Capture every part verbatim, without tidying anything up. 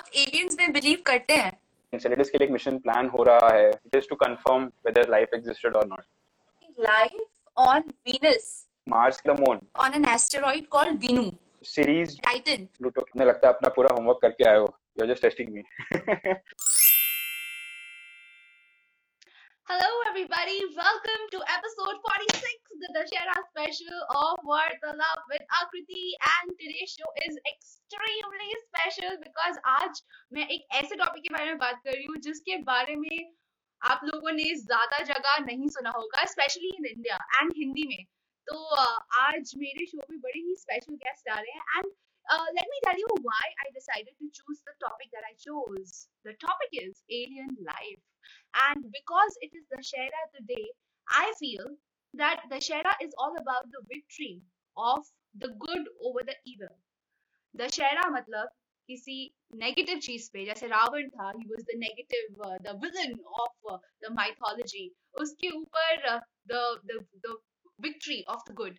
आप एलियंस में बिलीव करते हैं? Enceladus के लिए एक मिशन प्लान हो रहा है, just to confirm whether life existed or not. Life on Venus. Mars का moon. On an asteroid called Bennu. Series. Titan. Pluto. मुझे लगता है अपना पूरा homework करके आए हो. You're just testing me. Hello everybody, welcome to episode forty-six, the Dussehra special of Word the Love with Akriti, and today's show is extremely special because आज मैं एक ऐसे टॉपिक के बारे में बात कर रही हूँ जिसके बारे में आप लोगों ने ज्यादा जगह नहीं सुना होगा, specially in India and Hindi में. तो uh, आज मेरे शो में बड़े ही स्पेशल गेस्ट आ रहे हैं and let me tell you why I decided to choose the topic that I chose. The topic is alien life. And because it is Dussehra today, I feel that Dussehra is all about the victory of the good over the evil. Dussehra मतलब किसी negative चीज पे, जैसे रावण था, he was the negative, uh, the villain of uh, the mythology. उसके ऊपर uh, the the the victory of the good.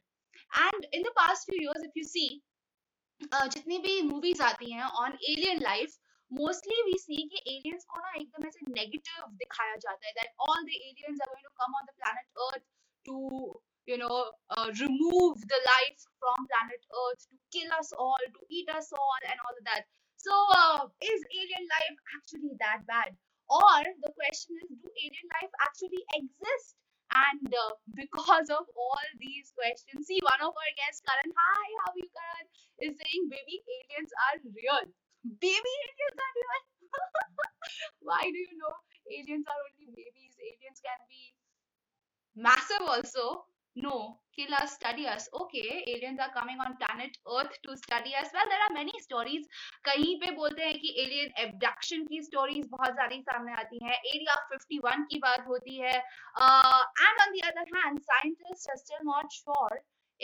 And in the past few years, if you see, uh, जितनी भी movies आती हैं on alien life, mostly we see कि aliens को ना एकदम ऐसे negative दिखाया जाता है, that all the aliens are going to come on the planet Earth to, you know, uh, remove the life from planet Earth, to kill us all, to eat us all and all of that. So uh, is alien life actually that bad? Or the question is, do alien life actually exist? And uh, because of all these questions, see, one of our guests, Karan, hi, how are you, Karan, is saying, baby, aliens are real. Baby aliens are real. Why do you know aliens are only babies? Aliens can be massive also. No, kill us, study us. Okay, aliens are coming on planet Earth to study us. Well, there are many stories. कहीं पे बोलते हैं कि alien abduction की stories बहुत सारी सामने आती हैं. Area fifty-one की बात होती है. Uh, and on the other hand, scientists are still not sure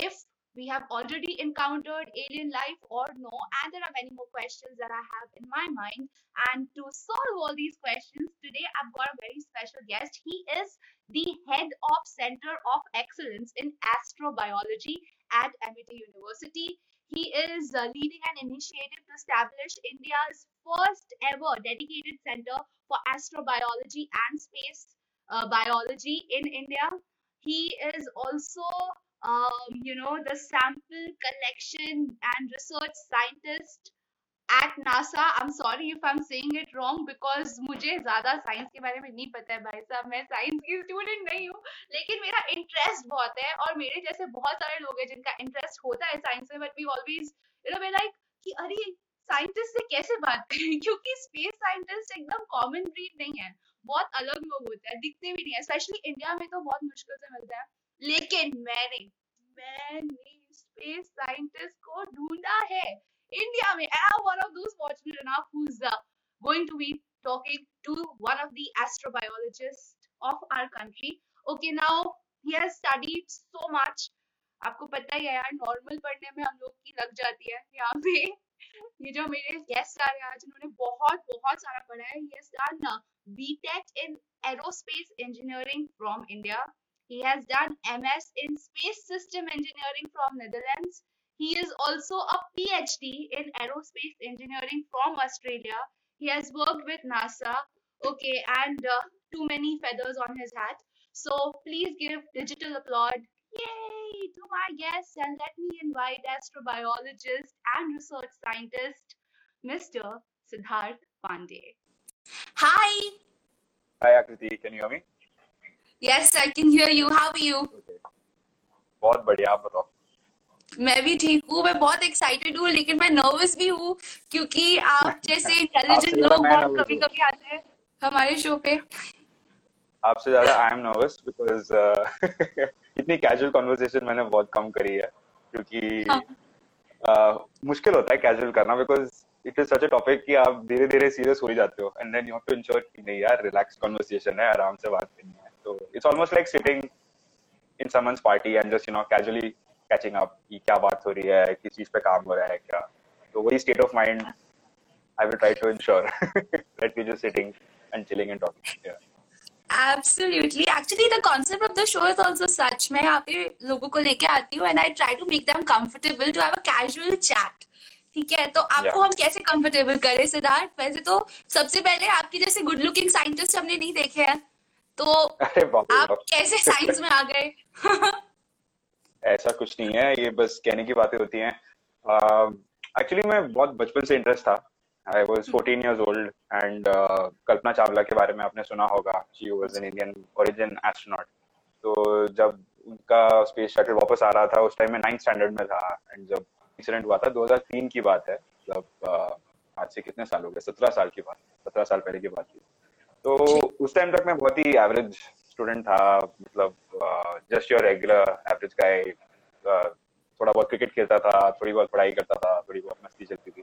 if we have already encountered alien life or no, and there are many more questions that I have in my mind. And to solve all these questions, today I've got a very special guest. He is the head of Center of Excellence in Astrobiology at Amity University. He is uh, leading an initiative to establish India's first ever dedicated center for astrobiology and space uh, biology in India. He is also um you know the sample collection and research scientist at NASA. I'm sorry if I'm saying it wrong because मुझे ज़्यादा science के बारे में नहीं पता है भाई साहब, मैं science की student नहीं हूँ, लेकिन मेरा interest बहुत है और मेरे जैसे बहुत सारे लोग हैं जिनका interest होता है science में, but we always you know we like कि अरे scientist से कैसे बात करें क्योंकि space scientist एकदम common breed नहीं है, बहुत अलग लोग होते हैं, दिखते भी नहीं है, especially India में तो बहुत मुश्किल से मिलता है. लेकिन मैंने मैंने स्पेस साइंटिस्ट को ढूंढा है इंडिया में. I'm one of those fortunate enough who's uh, going to be talking to one of the astrobiologists of our country. Okay, now he has studied so much. आपको पता ही है यार, नॉर्मल पढ़ने में हम लोग की लग जाती है. यहाँ पे ये जो मेरे गेस्ट आ रहे हैं आज, उन्होंने बहुत बहुत सारा पढ़ा है. He has done uh, B Tech in aerospace engineering from India. He has done M S in Space System Engineering from Netherlands. He is also a P H D in Aerospace Engineering from Australia. He has worked with NASA. Okay, and uh, too many feathers on his hat. So please give digital applaud. Yay! To my guests, and let me invite astrobiologist and research scientist, Mister Siddharth Pandey. Hi! Hi, Akriti. Can you hear me? Yes, I can hear you. How are you? बहुत बढ़िया, आप बताओ. मैं भी ठीक हूँ, मैं बहुत excited हूँ, लेकिन मैं nervous भी हूँ क्योंकि आप जैसे intelligent लोग बहुत कभी-कभी आते हैं हमारे शो पे. आपसे ज़्यादा I am nervous because uh, इतनी casual conversation मैंने बहुत कम करी है क्योंकि हाँ. uh, मुश्किल होता है casual करना because it is such a topic कि आप धीरे-धीरे serious हो ही जाते हो and then you have to ensure कि नहीं यार relaxed conversation है, आराम से बात करनी है. So it's almost like sitting in someone's party and just you know casually catching up. कि क्या बात हो रही है, किस चीज पे काम हो रहा है क्या. So वही state of mind I will try to ensure that we're just sitting and chilling and talking. Yeah. Absolutely. Actually, the concept of the show is also such. मैं यहाँ पे लोगों को लेके आती हूँ and I try to make them comfortable to have a casual chat. ठीक है, तो आपको हम कैसे कंफर्टेबल करें सिद्धार्थ? वैसे तो सबसे पहले आपकी जैसे गुड लुकिंग साइंटिस्ट हमने नहीं देखे हैं, तो आप कैसे साइंस में आ गए? ऐसा कुछ नहीं है, ये बस कहने की बातें होती हैं। एक्चुअली uh, मैं बहुत बचपन से इंटरेस्ट था। I was fourteen years old and Kalpana Chawla के बारे में आपने सुना होगा, she was an Indian origin astronaut. तो जब उनका स्पेस शटल वापस आ रहा था, उस टाइम मैं नाइन्थ स्टैंडर्ड में था, एंड जब इंसिडेंट हुआ था दो हज़ार तीन की बात है, मतलब uh, आज से कितने साल हो गए, सत्रह साल की बात, सत्रह साल पहले की बात थी। तो उस टाइम तक मैं बहुत ही एवरेज स्टूडेंट था, मतलब just your regular average guy. थोड़ा बहुत क्रिकेट खेलता था, थोड़ी बहुत पढ़ाई करता था, थोड़ी बहुत मस्ती चलती थी।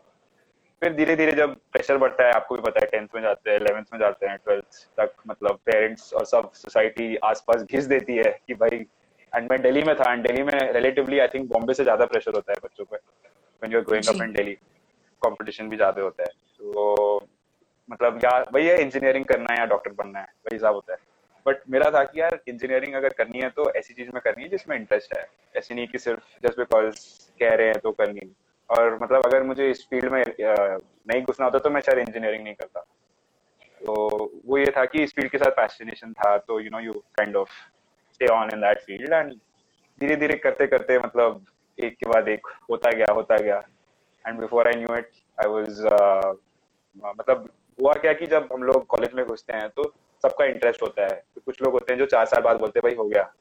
फिर धीरे धीरे जब प्रेशर बढ़ता है, आपको भी पता है, टेंथ में जाते हैं, इलेवेंथ में जाते हैं, ट्वेल्थ तक, मतलब पेरेंट्स और सब सोसाइटी आसपास घिस देती है कि भाई। एंड मैं दिल्ली में था, एंड दिल्ली में रिलेटिवली आई थिंक बॉम्बे से ज्यादा प्रेशर होता है बच्चों पर। When you are growing up in Delhi, competition भी ज्यादा होता है। तो मतलब यार वही है, इंजीनियरिंग करना है या डॉक्टर बनना है, वही हिसाब होता है। बट मेरा था कि यार इंजीनियरिंग अगर करनी है तो ऐसी चीज में करनी है जिसमें इंटरेस्ट है, ऐसी नहीं कि सिर्फ जस्ट बिकॉज कह रहे हैं तो करनी। और मतलब अगर मुझे इस फील्ड में नहीं घुसना होता तो मैं शायद इंजीनियरिंग नहीं करता। तो वो ये था कि इस फील्ड के साथ पैशनेशन था, तो you know you kind of stay on in that field. And धीरे धीरे करते करते मतलब एक के बाद एक होता गया होता गया and before I knew it I was, मतलब हुआ क्या कि जब हम लोग कॉलेज में घुसते हैं तो सबका इंटरेस्ट होता है। तो कुछ लोग होते हैं जो चार साल बाद बोलते हैं भाई हो गया,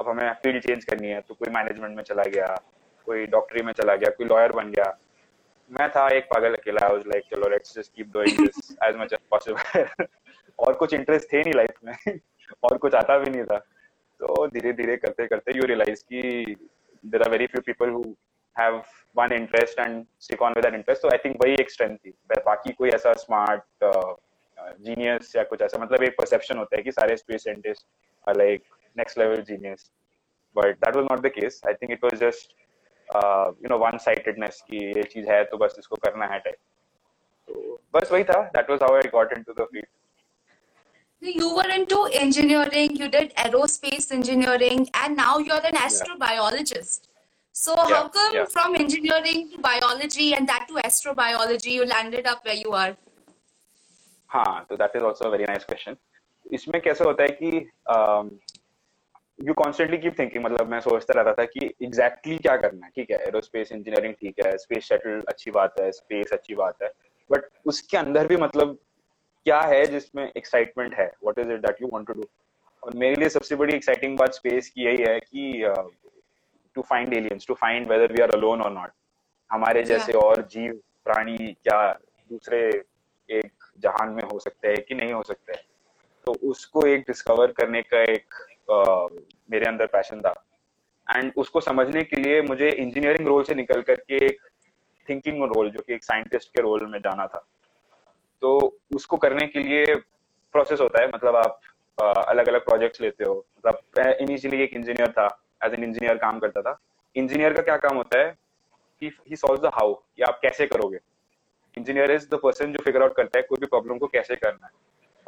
अब हमें फील्ड चेंज करनी है। तो कोई मैनेजमेंट में चला गया, कोई डॉक्टरी में चला गया, कोई लॉयर बन गया। मैं था एक पागल अकेला, आई वाज लाइक चलो let's just keep doing this as much as possible. और कुछ इंटरेस्ट थे नहीं लाइफ में और कुछ आता भी नहीं था। तो धीरे धीरे करते करते यू रियलाइज कि there are very few people who have one interest and stick on with that interest. So I think वही एक strength थी। बाकी कोई ऐसा smart uh, genius या कुछ ऐसा, मतलब एक perception होता है कि सारे space scientists are like next level genius, but that was not the case. I think it was just uh, you know one sidedness कि ये चीज है तो बस इसको करना है type। तो बस वही था, that was how I got into the field. You were into engineering, you did aerospace engineering and now you're an astrobiologist. Yeah. So yeah, how come yeah. from engineering to biology and that to astrobiology you landed up where you are? हाँ, तो that is also a very nice question. इसमें कैसे होता है कि um, you constantly keep thinking, मतलब मैं सोचता रहता था कि exactly क्या करना है। ठीक है, aerospace engineering ठीक है, space shuttle अच्छी बात है, space अच्छी बात है, but उसके अंदर भी मतलब क्या है जिसमें excitement है, what is it that you want to do? और मेरे लिए सबसे बड़ी exciting बात space की यही है कि uh, to find aliens, to find whether we are alone or not. हमारे जैसे yeah. और जीव प्राणी क्या दूसरे एक जहान में हो सकते हैं कि नहीं हो सकते हैं। तो उसको एक डिस्कवर करने का एक uh, मेरे अंदर पैशन था एंड उसको समझने के लिए मुझे इंजीनियरिंग रोल से निकल करके एक थिंकिंग रोल जो कि एक साइंटिस्ट के रोल में जाना था। तो उसको करने के लिए प्रोसेस होता है, मतलब आप uh, अलग अलग प्रोजेक्ट्स लेते हो। मतलब इनिशियली एक इंजीनियर था, एज एन इंजीनियर काम करता था। इंजीनियर का क्या काम होता है कि ही सॉल्व्स द हाउ, या आप कैसे करोगे। इंजीनियर इज द पर्सन जो फिगर आउट करता है कोई भी प्रॉब्लम को कैसे करना है,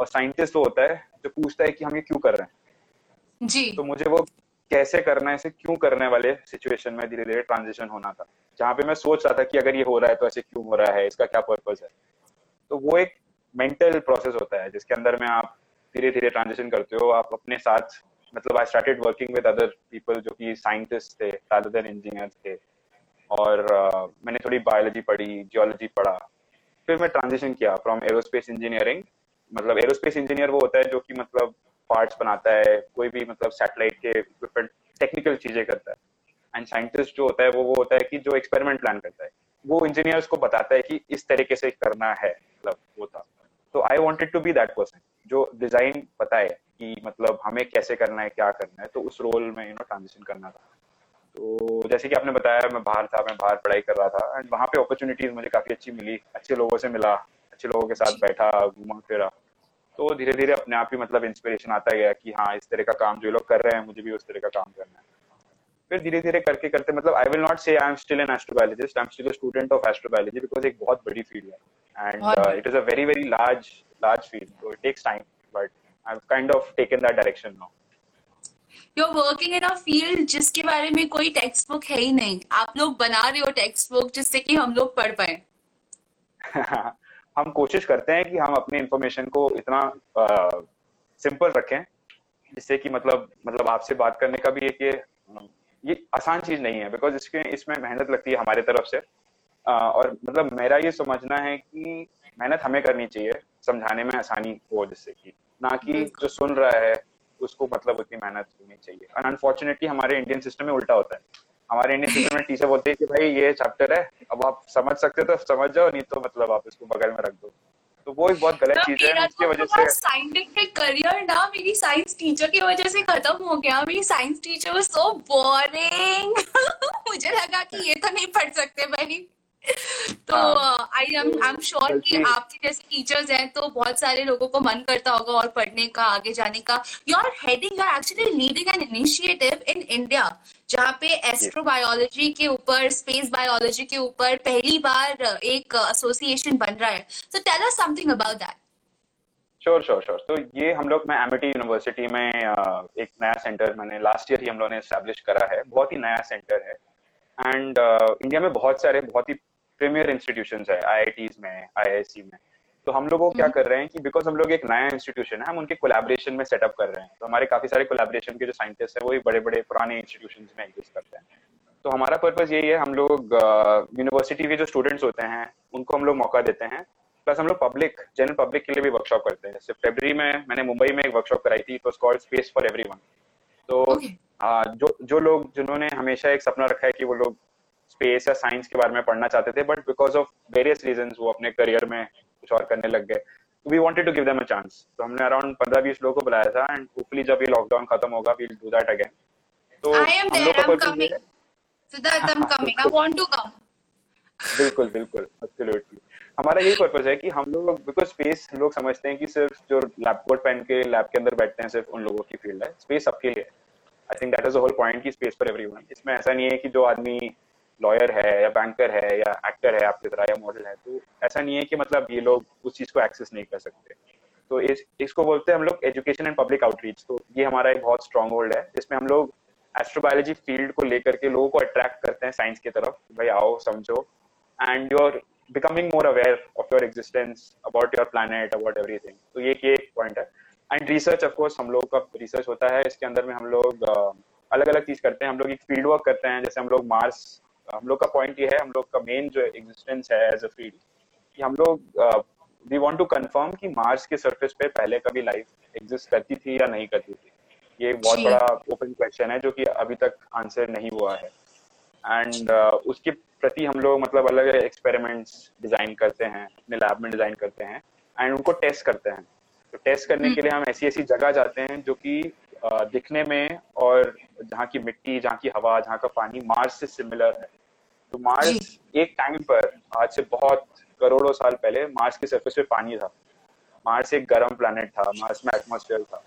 और साइंटिस्ट वो होता है जो पूछता है कि हम ये क्यों कर रहे हैं जी। तो मुझे वो कैसे करना है से क्यों करने वाले सिचुएशन में धीरे धीरे ट्रांजिशन होना था, जहाँ पे मैं सोच रहा था कि अगर ये हो रहा है तो ऐसे क्यों हो रहा है, इसका क्या पर्पज है। तो वो एक मेंटल प्रोसेस होता है जिसके अंदर में आप धीरे धीरे ट्रांजिशन करते हो। आप अपने साथ, मतलब I started working with other people जो कि साइंटिस्ट थे rather than इंजीनियर्स थे। और uh, मैंने थोड़ी बायोलॉजी पढ़ी, जियोलॉजी पढ़ा। फिर मैं ट्रांजिशन किया फ्रॉम एरोस्पेस इंजीनियरिंग। मतलब एरोस्पेस इंजीनियर वो होता है जो कि मतलब पार्ट्स बनाता है, कोई भी मतलब सैटेलाइट के इक्विपमेंट, टेक्निकल चीजें करता है। एंड साइंटिस्ट जो होता है वो वो होता है कि जो एक्सपेरिमेंट प्लान करता है, वो इंजीनियर्स को बताता है कि इस तरीके से करना है। मतलब वो था, तो I wanted to be that person जो डिजाइन पता है कि मतलब हमें कैसे करना है, क्या करना है। तो उस रोल में यू नो ट्रांजिशन करना था। तो जैसे कि आपने बताया, मैं बाहर था, मैं बाहर पढ़ाई कर रहा था एंड वहाँ पे अपॉर्चुनिटीज मुझे काफ़ी अच्छी मिली, अच्छे लोगों से मिला, अच्छे लोगों के साथ बैठा, घूमा फिरा। तो धीरे धीरे अपने आप ही मतलब इंस्पिरेशन आता गया कि हाँ, इस तरह का काम जो लोग कर रहे हैं, मुझे भी उस तरह का काम करना है। फिर धीरे धीरे करके करते, मतलब आई will not say I am still an astrobiologist, I am still a student of astrobiology because एक बहुत बड़ी फील्ड है and it is a very very large large field, so it takes time, but I've kind of taken that direction now. You are working in a field जिसके बारे में कोई text book है ही नहीं, आप लोग बना रहे हो टेक्स्ट बुक जिससे कि हम लोग पढ़ पाए. हम कोशिश करते हैं कि हम अपने इंफॉर्मेशन को इतना सिंपल रखें जिससे कि मतलब मतलब आपसे बात करने का भी एक ये ये आसान चीज नहीं है, बिकॉज इसके इसमें मेहनत लगती है हमारे तरफ से. आ, और मतलब मेरा ये समझना है कि मेहनत हमें करनी चाहिए, समझाने में आसानी हो जिससे कि ना कि जो सुन रहा है उसको मतलब उतनी मेहनत होनी चाहिए. और अनफॉर्चुनेटली हमारे इंडियन सिस्टम में उल्टा होता है. हमारे इंडियन सिस्टम में टीचर बोलते हैं कि भाई ये चैप्टर है, अब आप समझ सकते तो समझ जाओ, नहीं तो मतलब आप इसको बगल में रख दो. तो वो एक बहुत गलत चीज है. इसके वजह से साइंटिफिक करियर ना मेरी साइंस टीचर की वजह से खत्म हो गया. मेरी science teacher was so boring. मुझे लगा कि ये तो नहीं पढ़ सकते भाई. तो I am I am sure कि आपके जैसे टीचर्स हैं तो बहुत सारे लोगों को मन करता होगा और पढ़ने का, आगे जाने का. You are heading, you are actually leading an initiative in India जहाँ पे एस्ट्रोबायोलॉजी के ऊपर, स्पेस बायोलॉजी के ऊपर पहली बार एक एसोसिएशन बन रहा है. So tell us something about that. Sure sure sure. तो ये हम लोग, मैं एमिटी यूनिवर्सिटी में एक नया सेंटर मैंने लास्ट ईयर ही हम लोगों ने एस्टेब्लिश करा है. बहुत ही नया सेंटर है एंड इंडिया में बहुत सारे बहुत ही प्रीमियर इंस्टीट्यूशंस है, आईआईटीज में, आईआईसी में. तो हम लोग क्या कर रहे हैं कि बिकॉज हम लोग एक नया इंस्टीट्यूशन है, हम उनके कोलैबोरेशन में सेटअप कर रहे हैं. तो हमारे काफी सारे कोलैबोरेशन के जो साइंटिस्ट है वो बड़े बड़े पुराने इंस्टीट्यूशंस में एग्जिस्ट करते हैं. तो हमारा पर्पज यही है, हम लोग यूनिवर्सिटी के जो स्टूडेंट्स होते हैं उनको हम लोग मौका देते हैं, प्लस हम लोग पब्लिक, जनरल पब्लिक के लिए भी वर्कशॉप करते हैं. जैसे फरवरी में मैंने मुंबई में एक वर्कशॉप कराई थी, it called space for everyone. तो आ, जो जो लोग जिन्होंने हमेशा एक सपना रखा है कि वो लोग स्पेस या साइंस के बारे में पढ़ना चाहते थे, but because of various reasons वो अपने करियर में कुछ और करने लग गए. We wanted to give them a chance. तो हमने अराउंड पंद्रह बीस लोगों को बुलाया था एंड होपफुली जब ये लॉकडाउन खत्म होगा we will do that again. तो हम लोग का coming Siddharth, I am coming, I want to come. बिल्कुल बिल्कुल एब्सोल्युटली. हमारा यही पर्पस है कि हम लोग, बिकॉज स्पेस लोग समझते हैं कि सिर्फ जो लैब कोट पहन के लैब के अंदर बैठते हैं सिर्फ उन लोगों की फील्ड है. स्पेस सबके लिए. I think that is the whole point की स्पेस फॉर एवरीवन. इसमें ऐसा नहीं है कि जो आदमी लॉयर है या बैंकर है या एक्टर है आपकी तरह या मॉडल है, तो ऐसा नहीं है कि मतलब ये लोग उस चीज को एक्सेस नहीं कर सकते. तो इस इसको बोलते हैं हम लोग एजुकेशन एंड पब्लिक आउटरीच. तो ये हमारा एक बहुत स्ट्रांग होल्ड है जिसमें हम लोग एस्ट्रोबायोलॉजी फील्ड को लेकर के लोगों को अट्रैक्ट करते हैं साइंस की तरफ. भाई आओ समझो and you are becoming more aware of your existence, about your planet, about everything. तो ये एक पॉइंट है. एंड रिसर्च, ऑफकोर्स हम लोग का रिसर्च होता है. इसके अंदर में हम लोग अलग अलग चीज करते हैं. हम लोग एक फील्ड वर्क करते हैं. जैसे हम लोग मार्स, हम लोग का पॉइंट ये है, हम लोग का मेन जो एग्जिस्टेंस है एज अ फील्ड कि हम लोग वी वांट टू कंफर्म कि मार्स के सरफेस पे पहले कभी लाइफ एग्जिस्ट करती थी या नहीं करती थी. ये बहुत बड़ा ओपन क्वेश्चन है जो कि अभी तक आंसर नहीं हुआ है. एंड uh, उसके प्रति हम लोग मतलब अलग अलग एक्सपेरिमेंट्स डिजाइन करते हैं, अपने लैब में डिजाइन करते हैं एंड उनको टेस्ट करते हैं. तो टेस्ट करने के लिए हम ऐसी ऐसी जगह जाते हैं जो कि uh, दिखने में और जहाँ की मिट्टी, जहाँ की हवा, जहाँ का पानी मार्स से सिमिलर है. तो मार्स एक टाइम पर, आज से बहुत करोड़ों साल पहले, मार्स के सरफेस पे पानी था. मार्स एक गर्म प्लैनेट था, मार्स में एटमॉस्फेयर था.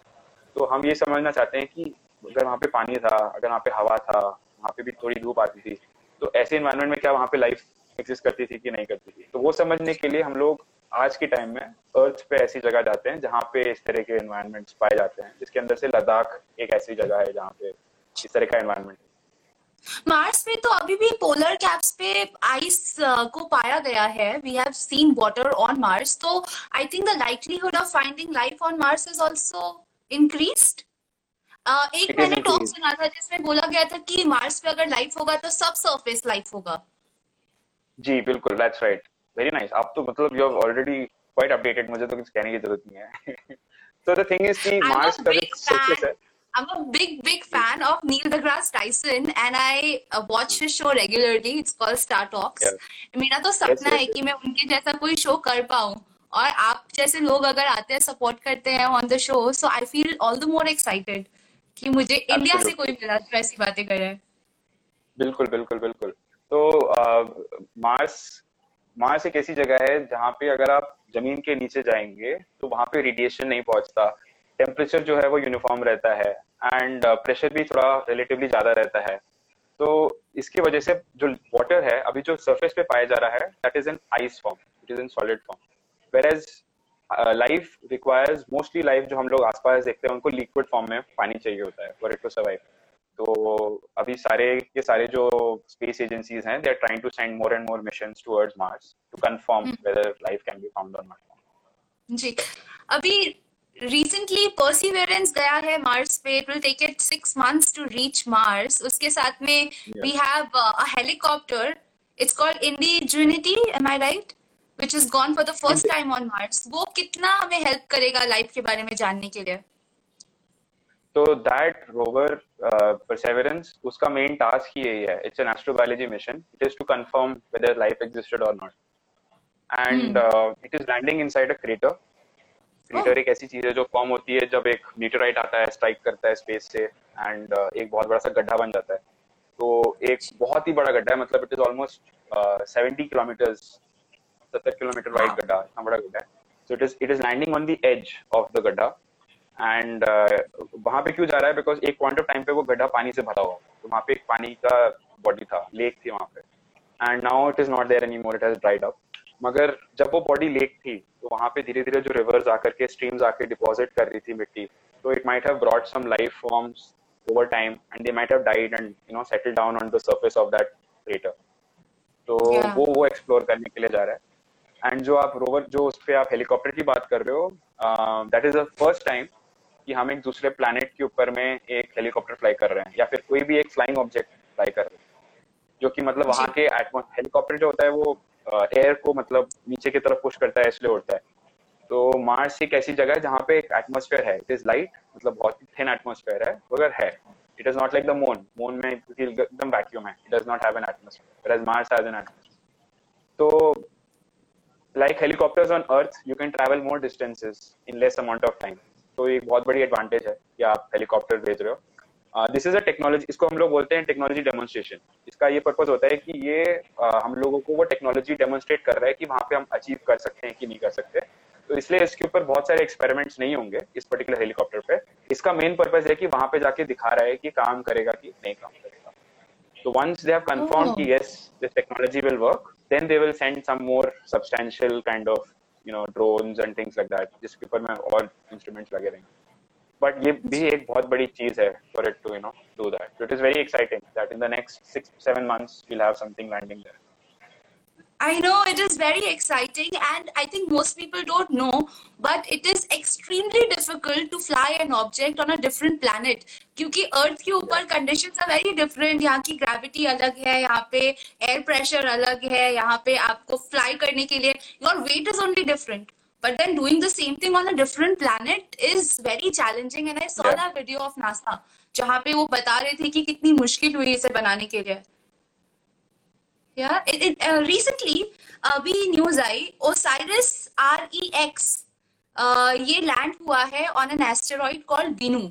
तो हम ये समझना चाहते हैं कि अगर वहाँ पे पानी था, अगर वहाँ पे हवा था, वहाँ पे भी थोड़ी धूप आती थी, तो ऐसे एनवायरनमेंट में क्या वहाँ पे लाइफ एग्जिस्ट करती थी कि नहीं करती थी. तो वो समझने के लिए हम लोग आज के टाइम में अर्थ पे ऐसी जगह जाते हैं जहाँ पे इस तरह के एनवायरनमेंट्स पाए जाते हैं, जिसके अंदर से लद्दाख एक ऐसी जगह है जहाँ पे इस तरह का एनवायरनमेंट है. मार्स में तो अभी भी पोलर कैप्स पे आइस को पाया गया है. We have seen water on Mars. तो I think the likelihood of finding life on Mars is also increased. एक मैंने टॉक सुना था जिसमें बोला गया था कि मार्स पे अगर लाइफ होगा तो सब सरफेस लाइफ होगा. जी बिल्कुल, दैट्स राइट. Very nice. आप तो मतलब you have already quite updated, मुझे तो कुछ कहने की जरूरत नहीं है. सो द थिंग इज कि मार्स का सरफेस है. I'm a big, big fan of Neil deGrasse Tyson and I watch his show regularly. It's called Star Talks. Yeah. मेरा तो सपना yes, है yes, कि मैं उनके जैसा कोई शो कर पाऊं और आप जैसे लोग अगर आते हैं सपोर्ट करते हैं on the show, so I feel all the more excited कि मुझे इंडिया से कोई मिला जो ऐसी बातें करे. बिल्कुल बिल्कुल बिल्कुल. तो मार्स मार्स एक ऐसी जगह है जहाँ पे अगर आप जमीन के नीचे जाएंगे तो वहाँ पे रेडिएशन नहीं पहुंचता. टेम्परेचर जो है वो यूनिफॉर्म रहता है एंड प्रेशर भी थोड़ा रिलेटिवली ज्यादा रहता है. तो इसकी वजह से जो वाटर है अभी जो सरफेस पे पाया जा रहा है, that is in ice form, it is in solid form. Whereas life requires mostly life जो हम लोग आसपास देखते हैं उनको लिक्विड फॉर्म में पानी चाहिए होता है फॉर इट टू सर्वाइव. तो अभी सारे के सारे जो स्पेस एजेंसीज हैं they are trying to send more and more missions towards Mars to confirm whether life can be found on Mars. जी अभी रिसेंटली परसिवरेंस गया है मार्स पे. It will take it six months to reach Mars. उसके साथ में we have a helicopter, it's called InDiGenity, am I right? which has gone for the first time on Mars. वो कितना हमें help करेगा life के बारे में जानने के लिए? तो that rover uh, Perseverance, उसका main task ही यही है. It's an astrobiology mission. It is to confirm whether life existed or not. And hmm. uh, it is landing inside a crater. Crater एक ऐसी चीज है जो form होती है जब एक meteorite आता है, strike करता है space से, and uh, एक बहुत बड़ा सा गड्ढा बन जाता है. तो एक बहुत ही बड़ा गड्ढा है, मतलब it is almost uh, seventy kilometers. seventy kilometer wide गड्ढा, इतना बड़ा गड्ढा है. So it is it is landing on the edge of the गड्ढा. And uh, वहाँ पे क्यों जा रहा है? Because एक point of time पे वो गड्ढा पानी से भरा हुआ, तो वहाँ पे एक पानी का body था, lake थी वहाँ पे. And now it is not there anymore, it has dried up. मगर जब वो body lake थी, तो वहाँ पे धीरे धीरे जो rivers आकर के streams आके deposit कर रही थी मिट्टी. So it might have brought some life forms over time, and they might have died and you know settled down on the surface of that crater. तो yeah. वो वो explore करने के लिए जा रहा है. एंड जो आप रोवर जो उस पर आप हेलीकॉप्टर की बात कर रहे हो, that is the first time कि हम एक दूसरे प्लेनेट के ऊपर में एक हेलीकॉप्टर फ्लाई कर रहे हैं या फिर कोई भी एक फ्लाइंग ऑब्जेक्ट फ्लाई कर रहे हैं, जो कि मतलब वहाँ के एटमॉस्फेयर. हेलीकॉप्टर जो होता है वो एयर uh, को मतलब नीचे की तरफ पुश करता है, इसलिए उड़ता है. तो मार्स एक ऐसी जगह है जहाँ पे एक एटमॉस्फेयर है, इट इज लाइट, मतलब बहुत ही थिन एटमॉस्फेयर है मगर है. It is not like the moon. Moon में एकदम वैक्यूम है, it does not have an atmosphere, as Mars has an atmosphere. तो like helicopters on earth you can travel more distances in less amount of time. So ye bahut badi advantage hai ki aap helicopter bhej rahe ho. uh, this is a technology, isko hum log bolte hain technology demonstration. iska ye purpose hota hai ki ye uh, hum logo ko wo technology demonstrate kar raha hai ki wahan pe hum achieve kar sakte hain ki nahi kar sakte. तो इसलिए इसके ऊपर बहुत सारे experiments नहीं होंगे इस particular helicopter पे. इसका मेन पर्पस है कि वहां पे जाके दिखा रहा है कि काम करेगा कि नहीं काम करेगा. So once they have confirmed oh. ki yes, this technology will work, then they will send some more substantial kind of, you know, drones and things like that. जिसके ऊपर में और instruments लगे रहेंगे. But ये भी एक बहुत बड़ी चीज़ है for it to, you know, do that. So it is very exciting that in the next six, seven months we'll have something landing there. I know it is very exciting, and I think most people don't know, but it is extremely difficult to fly an object on a different planet. क्योंकि अर्थ के ऊपर conditions are very different. यहाँ की gravity अलग है, यहाँ पे air pressure अलग है, यहाँ पे आपको फ्लाई करने के लिए your weight is only different. But then doing the same thing on a different planet is very challenging, and I saw yeah. that video of NASA, जहाँ पे वो बता रहे थे कि कितनी मुश्किल हुई इसे बनाने के लिए. Yeah, it, it, uh, recently, अभी न्यूज आई, O S I R I S R E X ये लैंड हुआ है on an asteroid called Bennu.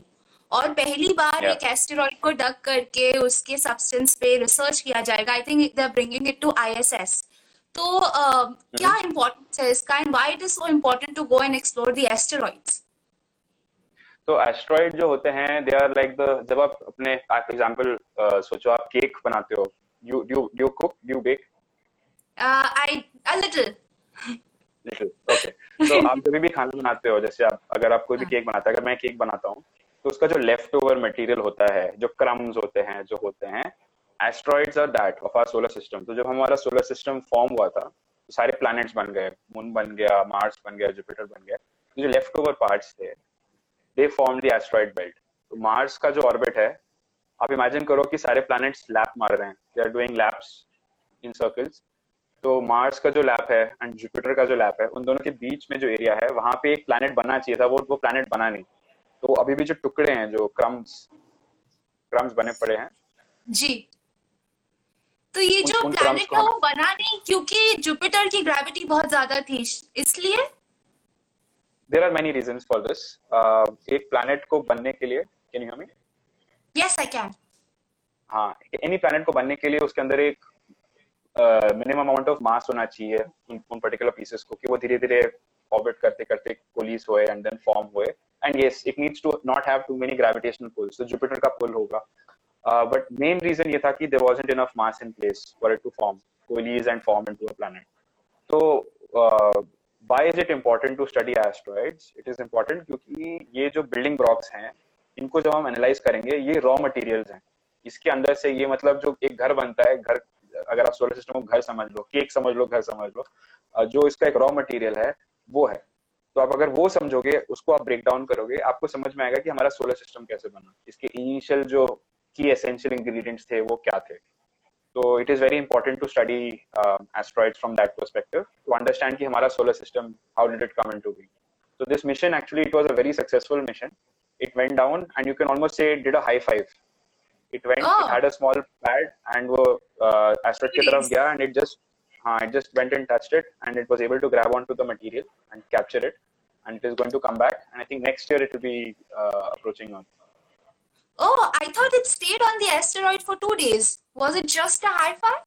और पहली बार yeah. एक एस्टेरॉइड को डक करके उसके सब्सटेंस पे रिसर्च किया जाएगा. I think they are bringing it to I S S. तो uh, mm-hmm. क्या इम्पोर्टेंस है इसका, and why it is so important to go and explore the asteroids? तो एस्टेरॉइड जो होते हैं दे आर लाइक द, जब आप अपने फॉर एग्जाम्पल सोचो आप केक बनाते हो, You you you cook, you bake? Uh, I a little. Little, okay. तो आप जब भी खाना बनाते हो, जैसे आप अगर आप कोई भी केक बनाते हैं, अगर मैं केक बनाता हूँ तो उसका जो लेफ्ट ओवर मटेरियल होता है, जो क्रम्स होते हैं जो होते हैं, asteroids are that of our solar system. तो जब हमारा सोलर सिस्टम फॉर्म हुआ था तो सारे प्लैनेट्स बन गए, मून बन गया, मार्स बन गया, जुपिटर बन गया. तो जो लेफ्ट ओवर पार्ट्स थे they form the asteroid belt. तो मार्स का जो ऑर्बिट है, आप इमेजिन करो कि सारे प्लैनेट्स लैप मार रहे हैं, they are doing laps in circles. तो मार्स का जो लैप है एंड जुपिटर का जो लैप है, उन दोनों के बीच में जो एरिया है वहां पे एक प्लैनेट बनना चाहिए था, वो वो प्लैनेट बना नहीं. तो अभी भी जो टुकड़े हैं, जो क्रम्स क्रम्स बने पड़े हैं. जी, तो ये उन, जो प्लैनेट है वो बना नहीं क्योंकि जुपिटर की ग्रेविटी बहुत ज्यादा थी, इसलिए. There are many reasons for this. एक प्लैनेट को बनने के लिए, can you hear me? Yes, I can. हाँ, एनी प्लैनेट को बनने के लिए उसके अंदर एक मिनिमम अमाउंट ऑफ मास होना चाहिए उन पर्टिकुलर पीसेस को, कि वो धीरे धीरे ऑर्बिट करते करते कोलिस हुए एंड देन फॉर्म हुए. And yes, it needs to not have too many gravitational pulls. तो जुपिटर का पुल होगा, बट मेन रीजन ये था कि there wasn't enough mass in place for it to form coalesce and form into a planet. तो Why is it important to study asteroids? It is important क्योंकि ये जो building blocks हैं, इनको जब हम analyze करेंगे, ये raw materials हैं. इसके अंदर से ये मतलब जो एक घर बनता है, घर अगर आप सोलर सिस्टम को घर समझ लो, केक समझ लो, घर समझ लो, जो इसका एक रॉ मटेरियल है वो है. तो आप अगर वो समझोगे, उसको आप ब्रेक डाउन करोगे, आपको समझ में आएगा कि हमारा सोलर सिस्टम कैसे बना, इसके इनिशियल जो की एसेंशियल इंग्रेडिएंट्स थे वो क्या थे. तो it is very important to study asteroids from that perspective to understand कि हमारा solar system how did it come into being. So this mission actually it was a very successful mission. It went down and you can almost say it did a high five. It went, oh. it had a small pad and वो uh, asteroid की तरफ गया and it just हाँ it just went and touched it and it was able to grab onto the material and capture it and it is going to come back and I think next year it will be uh, approaching on. Oh, I thought it stayed on the asteroid for two days. Was it just a high five?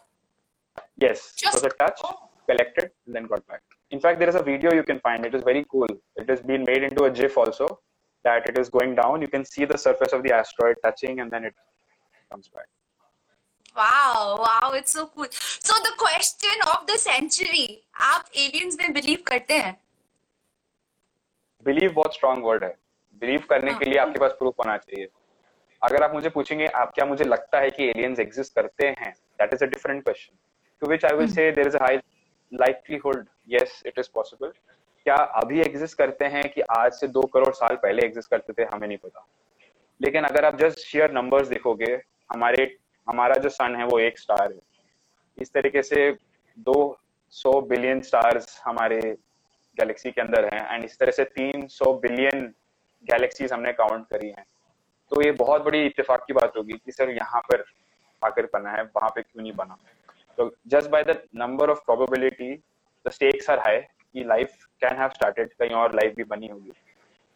Yes, just... it was a touch, oh. collected and then got back. In fact, there is a video you can find. It is very cool. It has been made into a GIF also that it is going down. You can see the surface of the asteroid touching and then it. comes back. Wow, wow, it's so cool. So the question of the century, आप aliens में believe करते हैं? Believe बहुत strong word है. Believe करने के लिए आपके पास proof होना चाहिए. अगर आप मुझे पूछेंगे आप क्या मुझे लगता है कि aliens exist करते हैं, that is a different question. To which I will say there is a high likelihood, yes, it is possible. क्या अभी exist करते हैं कि आज से दो करोड़ साल पहले exist करते थे हमें नहीं पता. लेकिन अगर आप जस्ट शेयर नंबर्स देखोगे, हमारे हमारा जो सन है वो एक स्टार है. इस तरीके से दो सौ बिलियन स्टार्स हमारे गैलेक्सी के अंदर हैं एंड इस तरह से तीन सौ बिलियन गैलेक्सीज हमने काउंट करी हैं. तो ये बहुत बड़ी इत्तेफाक की बात होगी कि सर यहाँ पर आकर बना है, वहाँ पे क्यों नहीं बना. तो just by the number of probability the stakes are high कि लाइफ कैन हैव स्टार्टेड, कहीं और लाइफ भी बनी होगी.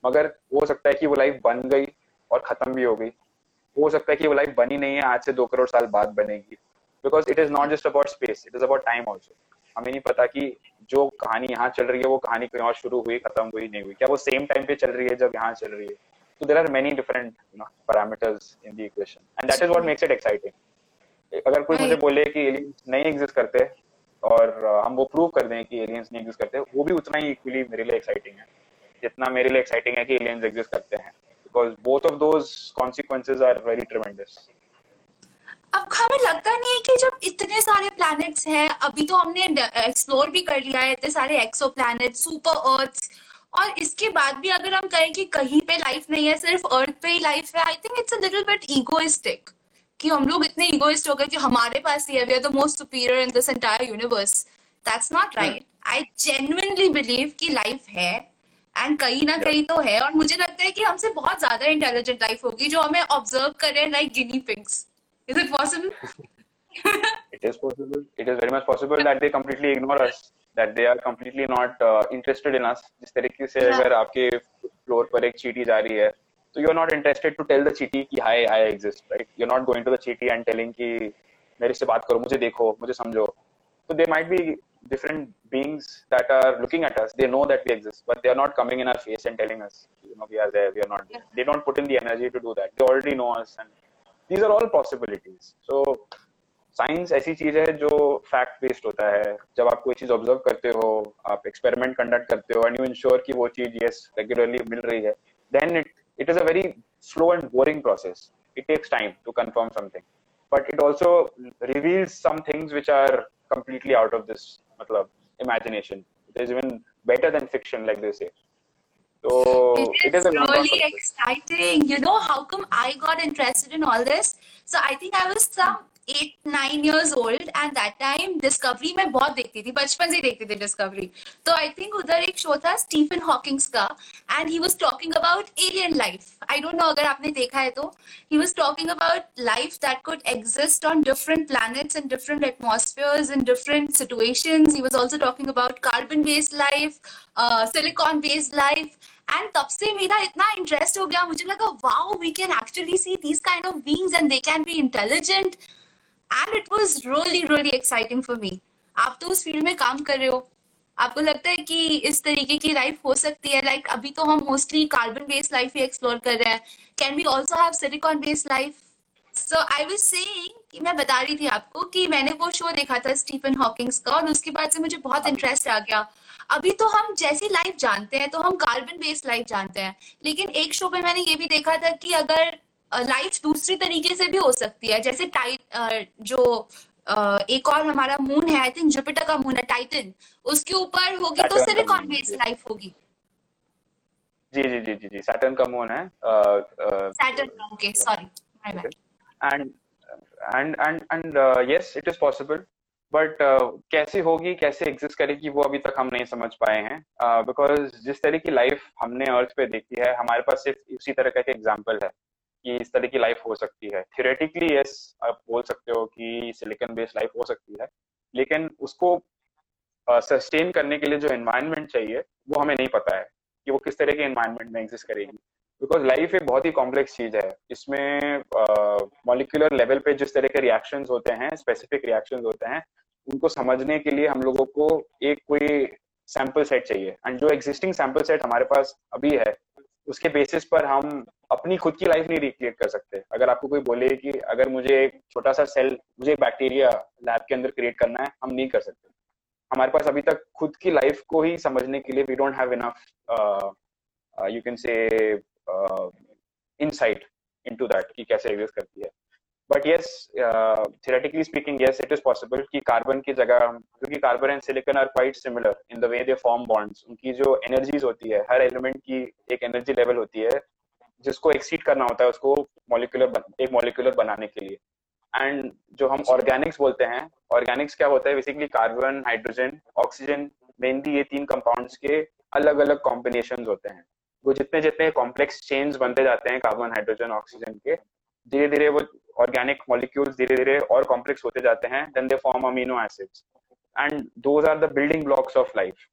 मगर हो सकता है कि वो लाइफ बन गई और खत्म भी हो गई. हो सकता है कि वो लाइफ बनी नहीं है, आज से दो करोड़ साल बाद बनेगी. Because it is not just about space, it is about time also. हमें नहीं पता कि जो कहानी यहाँ चल रही है वो कहानी कहीं और शुरू हुई, खत्म हुई, नहीं हुई, क्या वो सेम टाइम पे चल रही है जब यहाँ चल रही है. तो there are many different you know parameters in the equation and that is what makes it exciting. अगर कोई मुझे बोले कि एलियंस नहीं एग्जिस्ट करते और हम वो प्रूव कर दें कि एलियंस नहीं एग्जिस्ट करते, वो भी उतना ही इक्वली मेरे लिए एक्साइटिंग है जितना मेरे लिए एक्साइटिंग है कि एलियंस एग्जिस्ट करते हैं. Because both of those consequences are very tremendous. अब हमें लगता नहीं है कि जब इतने सारे planets हैं, अभी तो हमने explore भी कर लिया है, इतने सारे exoplanets, super earths, और इसके बाद भी अगर हम कहें कि कहीं पे life नहीं है, सिर्फ earth पे ही life है, I think it's a little bit egoistic कि हम लोग इतने egoist हो गए कि हमारे पास ये है, we are the most superior in this entire universe. That's not right. Hmm. I genuinely believe कि life है. एंड कहीं ना कहीं तो है और मुझे लगता है कि हमसे बहुत ज्यादा इंटेलिजेंट लाइफ होगी जो हमें ऑब्जर्व करे like guinea pigs. Is it possible? It is possible. It is very much possible that they completely ignore us, that they are completely not interested in us. जिस तरीके से अगर आपके फ्लोर पर एक चींटी जा रही है तो you are not interested to tell the चींटी कि hi I exist, right? You are not going to the चींटी एंड टेलिंग कि मेरे से बात करो, मुझे देखो, मुझे समझो. So they might be different beings that are looking at us. They know that we exist, but they are not coming in our face and telling us, you know, we are there, we are not there. They don't put in the energy to do that. They already know us, and these are all possibilities. So science ऐसी चीज है जो fact based होता है. जब आप कोई चीज observe करते हो, आप experiment conduct करते हो, and you ensure कि वो चीज yes regularly मिल रही है, then it it is a very slow and boring process. It takes time to confirm something, but it also reveals some things which are completely out of this matlab imagination. It is even better than fiction, like they say. So it is, it is really exciting. You know how come I got interested in all this? So I think I was some eight nine years old and that time Discovery मैं बहुत देखती थी, बचपन से देखती थी Discovery. तो I think उधर एक शो था Stephen Hawking का and he was talking about alien life. I don't know अगर आपने देखा है तो. He was talking about life that could exist on different planets and different atmospheres and different situations. He was also talking about carbon-based life, uh, silicon-based life. And तब से मेरा इतना interest हो गया, मुझे लगा wow we can actually see these kind of beings and they can be intelligent. And it was really really exciting for me. आप तो उस फील्ड में काम कर रहे हो, आपको लगता है कि इस तरीके की लाइफ हो सकती है? लाइक like, अभी तो हम मोस्टली कार्बन बेस्ड लाइफ ही एक्सप्लोर कर रहे हैं. Can we also have silicon based life? So I was saying कि मैं बता रही थी आपको कि मैंने वो शो देखा था स्टीफन हॉकिंग्स का और उसके बाद से मुझे बहुत इंटरेस्ट आ गया. अभी तो हम जैसी लाइफ जानते हैं तो हम कार्बन बेस्ड लाइफ जानते हैं, लेकिन एक शो पे मैंने ये भी देखा था कि अगर लाइफ दूसरी तरीके से भी हो सकती है, जैसे टाइट जो एक और हमारा मून है, आई थिंक जुपिटर का मून है टाइटन, उसके ऊपर होगी तो सिलिकॉन बेस्ड लाइफ होगी। जी जी जी जी जी सैटर्न का मून है, Saturn, okay sorry my bad. And and and and yes it is possible, but कैसे होगी, कैसे एग्जिस्ट करेगी, वो अभी तक हम नहीं समझ पाए हैं, बिकॉज uh, जिस तरह की लाइफ हमने अर्थ पे देखी है, हमारे पास सिर्फ उसी तरह का एक एग्जाम्पल है कि इस तरह की लाइफ हो सकती है। थियोरेटिकली यस आप बोल सकते हो कि सिलिकॉन बेस्ड लाइफ हो सकती है, लेकिन उसको सस्टेन uh, करने के लिए जो एनवायरनमेंट चाहिए वो हमें नहीं पता है कि वो किस तरह के एनवायरनमेंट में एग्जिस्ट करेगी, बिकॉज लाइफ एक बहुत ही कॉम्प्लेक्स चीज है। इसमें मॉलिक्यूलर लेवल पे जिस तरह के रिएक्शंस होते हैं, स्पेसिफिक रिएक्शंस होते हैं, उनको समझने के लिए हम लोगों को एक कोई सैंपल सेट चाहिए, एंड जो एग्जिस्टिंग सैंपल सेट हमारे पास अभी है उसके बेसिस पर हम अपनी खुद की लाइफ नहीं रिक्रिएट कर सकते। अगर आपको कोई बोले कि अगर मुझे एक छोटा सा सेल, मुझे एक बैक्टीरिया लैब के अंदर क्रिएट करना है, हम नहीं कर सकते। हमारे पास अभी तक खुद की लाइफ को ही समझने के लिए we don't have enough you can say insight into that कि कैसे एग्जिस्ट करती है। But yes theoretically speaking yes it is possible कि कार्बन की जगह, क्योंकि carbon and silicon are quite similar in the way they form bonds, उनकी जो एनर्जीज होती है, हर एलिमेंट की एक एनर्जी लेवल होती है जिसको एक्सीड करना होता है उसको मॉलिक्यूलर एक मॉलिक्यूलर बनाने के लिए। एंड जो हम ऑर्गेनिक्स बोलते हैं, ऑर्गेनिक्स क्या होता है, basically carbon, hydrogen, oxygen, mainly ये तीन कंपाउंड्स के अलग अलग कॉम्बिनेशन होते हैं। वो जितने जितने कॉम्प्लेक्स चेन्स बनते जाते हैं कार्बन, हाइड्रोजन, ऑक्सीजन के, धीरे धीरे वो ऑर्गेनिक मॉलिक्यूल्स धीरे धीरे और कॉम्प्लेक्स होते जाते हैं, then they form amino acids, and those are the building blocks of life.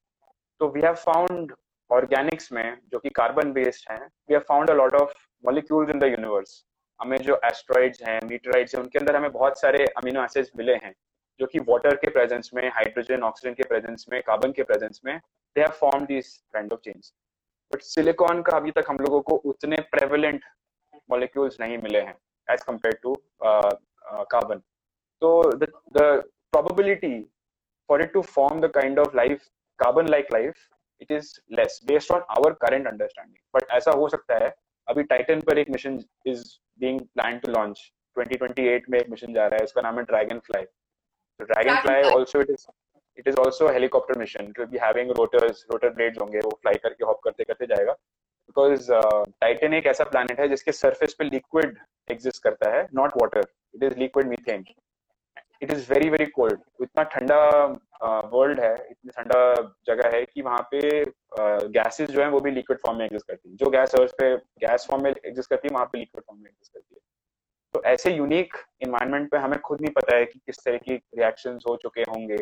तो वी हैव फाउंड ऑर्गेनिक्स में, जो कि कार्बन बेस्ड हैं, we have found a lot of molecules in the universe. हमें जो एस्ट्रॉइड्स हैं, मीटराइड्स हैं, उनके अंदर हमें बहुत सारे अमीनो एसिड्स मिले हैं जो कि वाटर के प्रेजेंस में, हाइड्रोजन, ऑक्सीजन के प्रेजेंस में, कार्बन के प्रेजेंस में, they have formed this kind of chains. But silicon का अभी तक हम लोगों को उतने प्रेवलेंट मॉलिक्यूल्स नहीं मिले हैं एज कम्पेयर टू कार्बन। तो the probability for it to form the kind of life, carbon like life, it is less based on our current understanding. But ऐसा हो सकता है। अभी टाइटन पर एक mission is being plan to launch, twenty twenty eight में एक मिशन जा रहा है, इसका नाम है Dragonfly. Dragonfly also it is it is also helicopter mission, it will be having rotors, rotor blades होंगे, वो फ्लाई करके हॉप करते करते जाएगा, बिकॉज टाइटन एक ऐसा प्लैनेट है जिसके सरफेस पे लिक्विड एग्जिस्ट करता है, not water, it is liquid methane. It is very very cold, इतना ठंडा वर्ल्ड है, इतनी ठंडा जगह है कि वहाँ पे गैसेस uh, जो है वो भी लिक्विड फॉर्म में एग्जिस्ट करती है। जो गैस अर्थ पे गैस फॉर्म में एग्जिस्ट करती है, वहाँ पे लिक्विड फॉर्म में एग्जिस्ट करती है। तो ऐसे यूनिक एनवायरनमेंट पे हमें खुद नहीं पता है कि किस तरह की रिएक्शंस हो चुके होंगे,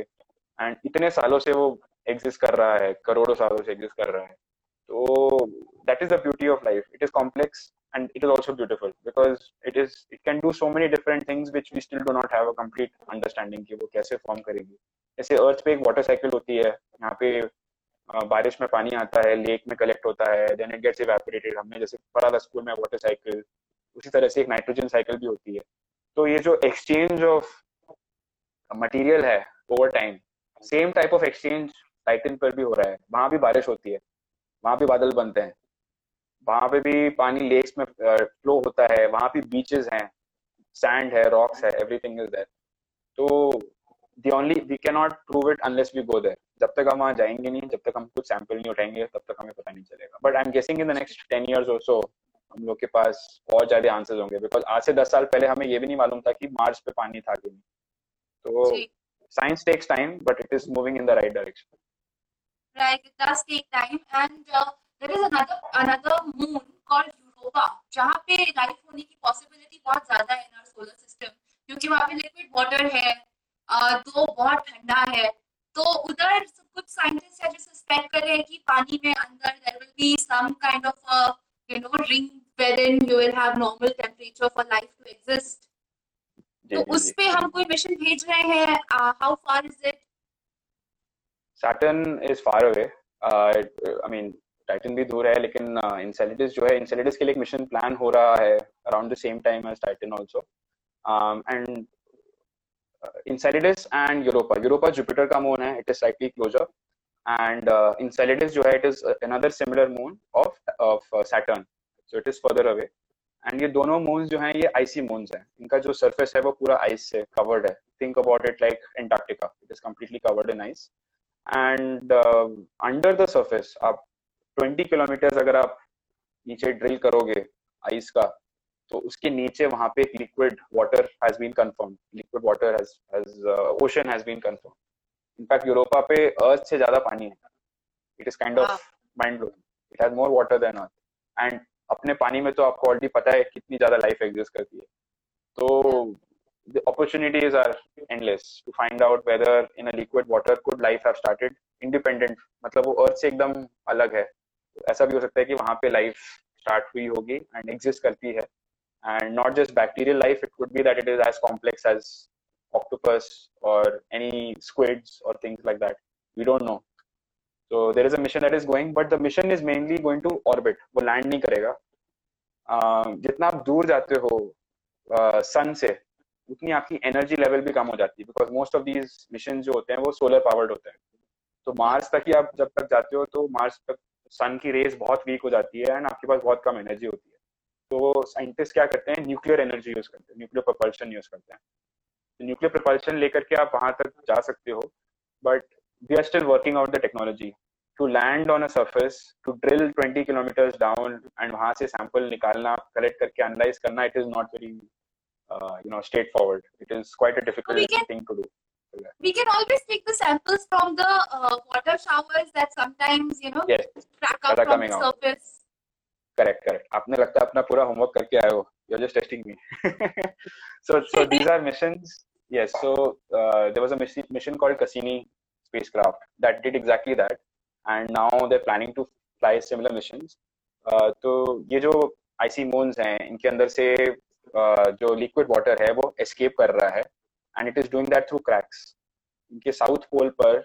एंड इतने सालों से वो एग्जिस्ट कर रहा है, करोड़ों सालों से एग्जिस्ट कर रहा है। तो that is the beauty of life, it is complex and it is also beautiful because it is it can do so many different things which we still do not have a complete understanding कि वो कैसे form करेगी। जैसे अर्थ पे एक water cycle होती है, यहाँ पे बारिश में पानी आता है, लेक में कलेक्ट होता है, then it gets evaporated, हमने जैसे पढ़ा था स्कूल में वाटर साइकिल, उसी तरह से एक नाइट्रोजन साइकिल भी होती है। तो ये जो एक्सचेंज ऑफ मटीरियल है over time, same type of exchange Titan पर भी हो रहा है। वहाँ भी बारिश होती है, वहाँ भी बादल बनते हैं, वहां पे भी पानी लेक्स में फ्लो होता है, वहां पे बीचेस हैं, सैंड है, रॉक्स है, एवरीथिंग इज देयर। तो the only we can not prove it unless we go there. जब तक हम वहां जाएंगे नहीं, जब तक हम कुछ सैंपल नहीं उठाएंगे, तब तक हमें पता नहीं चलेगा। But I am guessing in the next ten years also हम लोग के पास और ज्यादा आंसर्स होंगे, बिकॉज आज से दस साल पहले हमें ये भी नहीं मालूम था कि मार्स पे पानी था कि नहीं। तो science takes time but it is moving in the right direction. Right, it does take time and There is another another moon called Europa, जहाँ पे life होने की possibility बहुत ज़्यादा है in our solar system, क्योंकि वहाँ पे liquid water है, तो बहुत ठंडा है। तो उधर कुछ scientists हैं जो suspect कर रहे हैं कि पानी में अंदर there will be some kind of a, you know, ring wherein you will have normal temperature for life to exist. तो उस पे हम कोई mission भेज रहे हैं। uh, how far is it? Saturn is far away. Uh, I mean Titan भी दूर है, लेकिन इंसेलेडस uh, जो है, इंसेलेडस के लिए एक मिशन प्लान हो रहा है around the same time as Titan also. And Enceladus and Europa, Europa Jupiter का मून है, it is slightly closer. and uh, Enceladus jo hai, it is another similar moon of of uh, Saturn, so it is further away. And ये दोनों moons जो हैं ये icy moons हैं, इनका जो surface है वो पूरा ice से covered है. Think about it like Antarctica, it is completely covered in ice. And uh, under the surface आप twenty kilometers अगर आप नीचे drill करोगे ice का, तो उसके नीचे वहाँ पे एक liquid water has been confirmed. Liquid water has has uh, ocean has been confirmed. In fact Europa पे अर्थ से ज्यादा पानी है. It is kind of mind blowing. It has more water than Earth. And अपने पानी में तो आपको ऑलरेडी पता है कितनी ज्यादा लाइफ एग्जिस्ट करती है. तो the opportunities are endless to find out whether in a liquid water could life have started independent, मतलब वो अर्थ से एकदम अलग है. ऐसा भी हो सकता है कि वहां पे लाइफ स्टार्ट हुई होगी एंड एग्जिस्ट करती है. And not just bacterial life, it could be that it is as complex as octopus or any squids or things like that. We don't know. So there is a mission that is going, but the mission is mainly going to orbit. वो land नहीं करेगा. uh, जितना आप दूर जाते हो uh, sun से उतनी आपकी energy level भी कम हो जाती है, because most of these missions जो होते हैं वो solar powered होते हैं. तो Mars तक ही आप जब तक जाते हो तो Mars तक sun की rays बहुत weak हो जाती है and आपके पास बहुत कम energy होती है. तो scientists क्या करते हैं, nuclear energy use करते हैं, nuclear propulsion use करते हैं. तो nuclear propulsion लेकर के आप वहाँ तक जा सकते हो, but we are still working out the technology to land on a surface, to drill twenty kilometers down and वहाँ से sample निकालना, collect करके analyze करना, it is not very uh, you know straightforward. It is quite a difficult we can, thing to do. Yeah. We can always take the samples from the uh, water showers that sometimes you know yes. crack up from the surface. Out. Correct, correct. आपने लगता है अपना पूरा homework करके आए हो. You're just testing me. so so these are missions. Yes. So uh, there was a mission, mission called Cassini spacecraft that did exactly that, and now they're planning to fly similar missions. Uh, तो ये जो icy moons हैं इनके अंदर से uh, जो liquid water है वो escape कर रहा है, and it is doing that through cracks. इनके south pole पर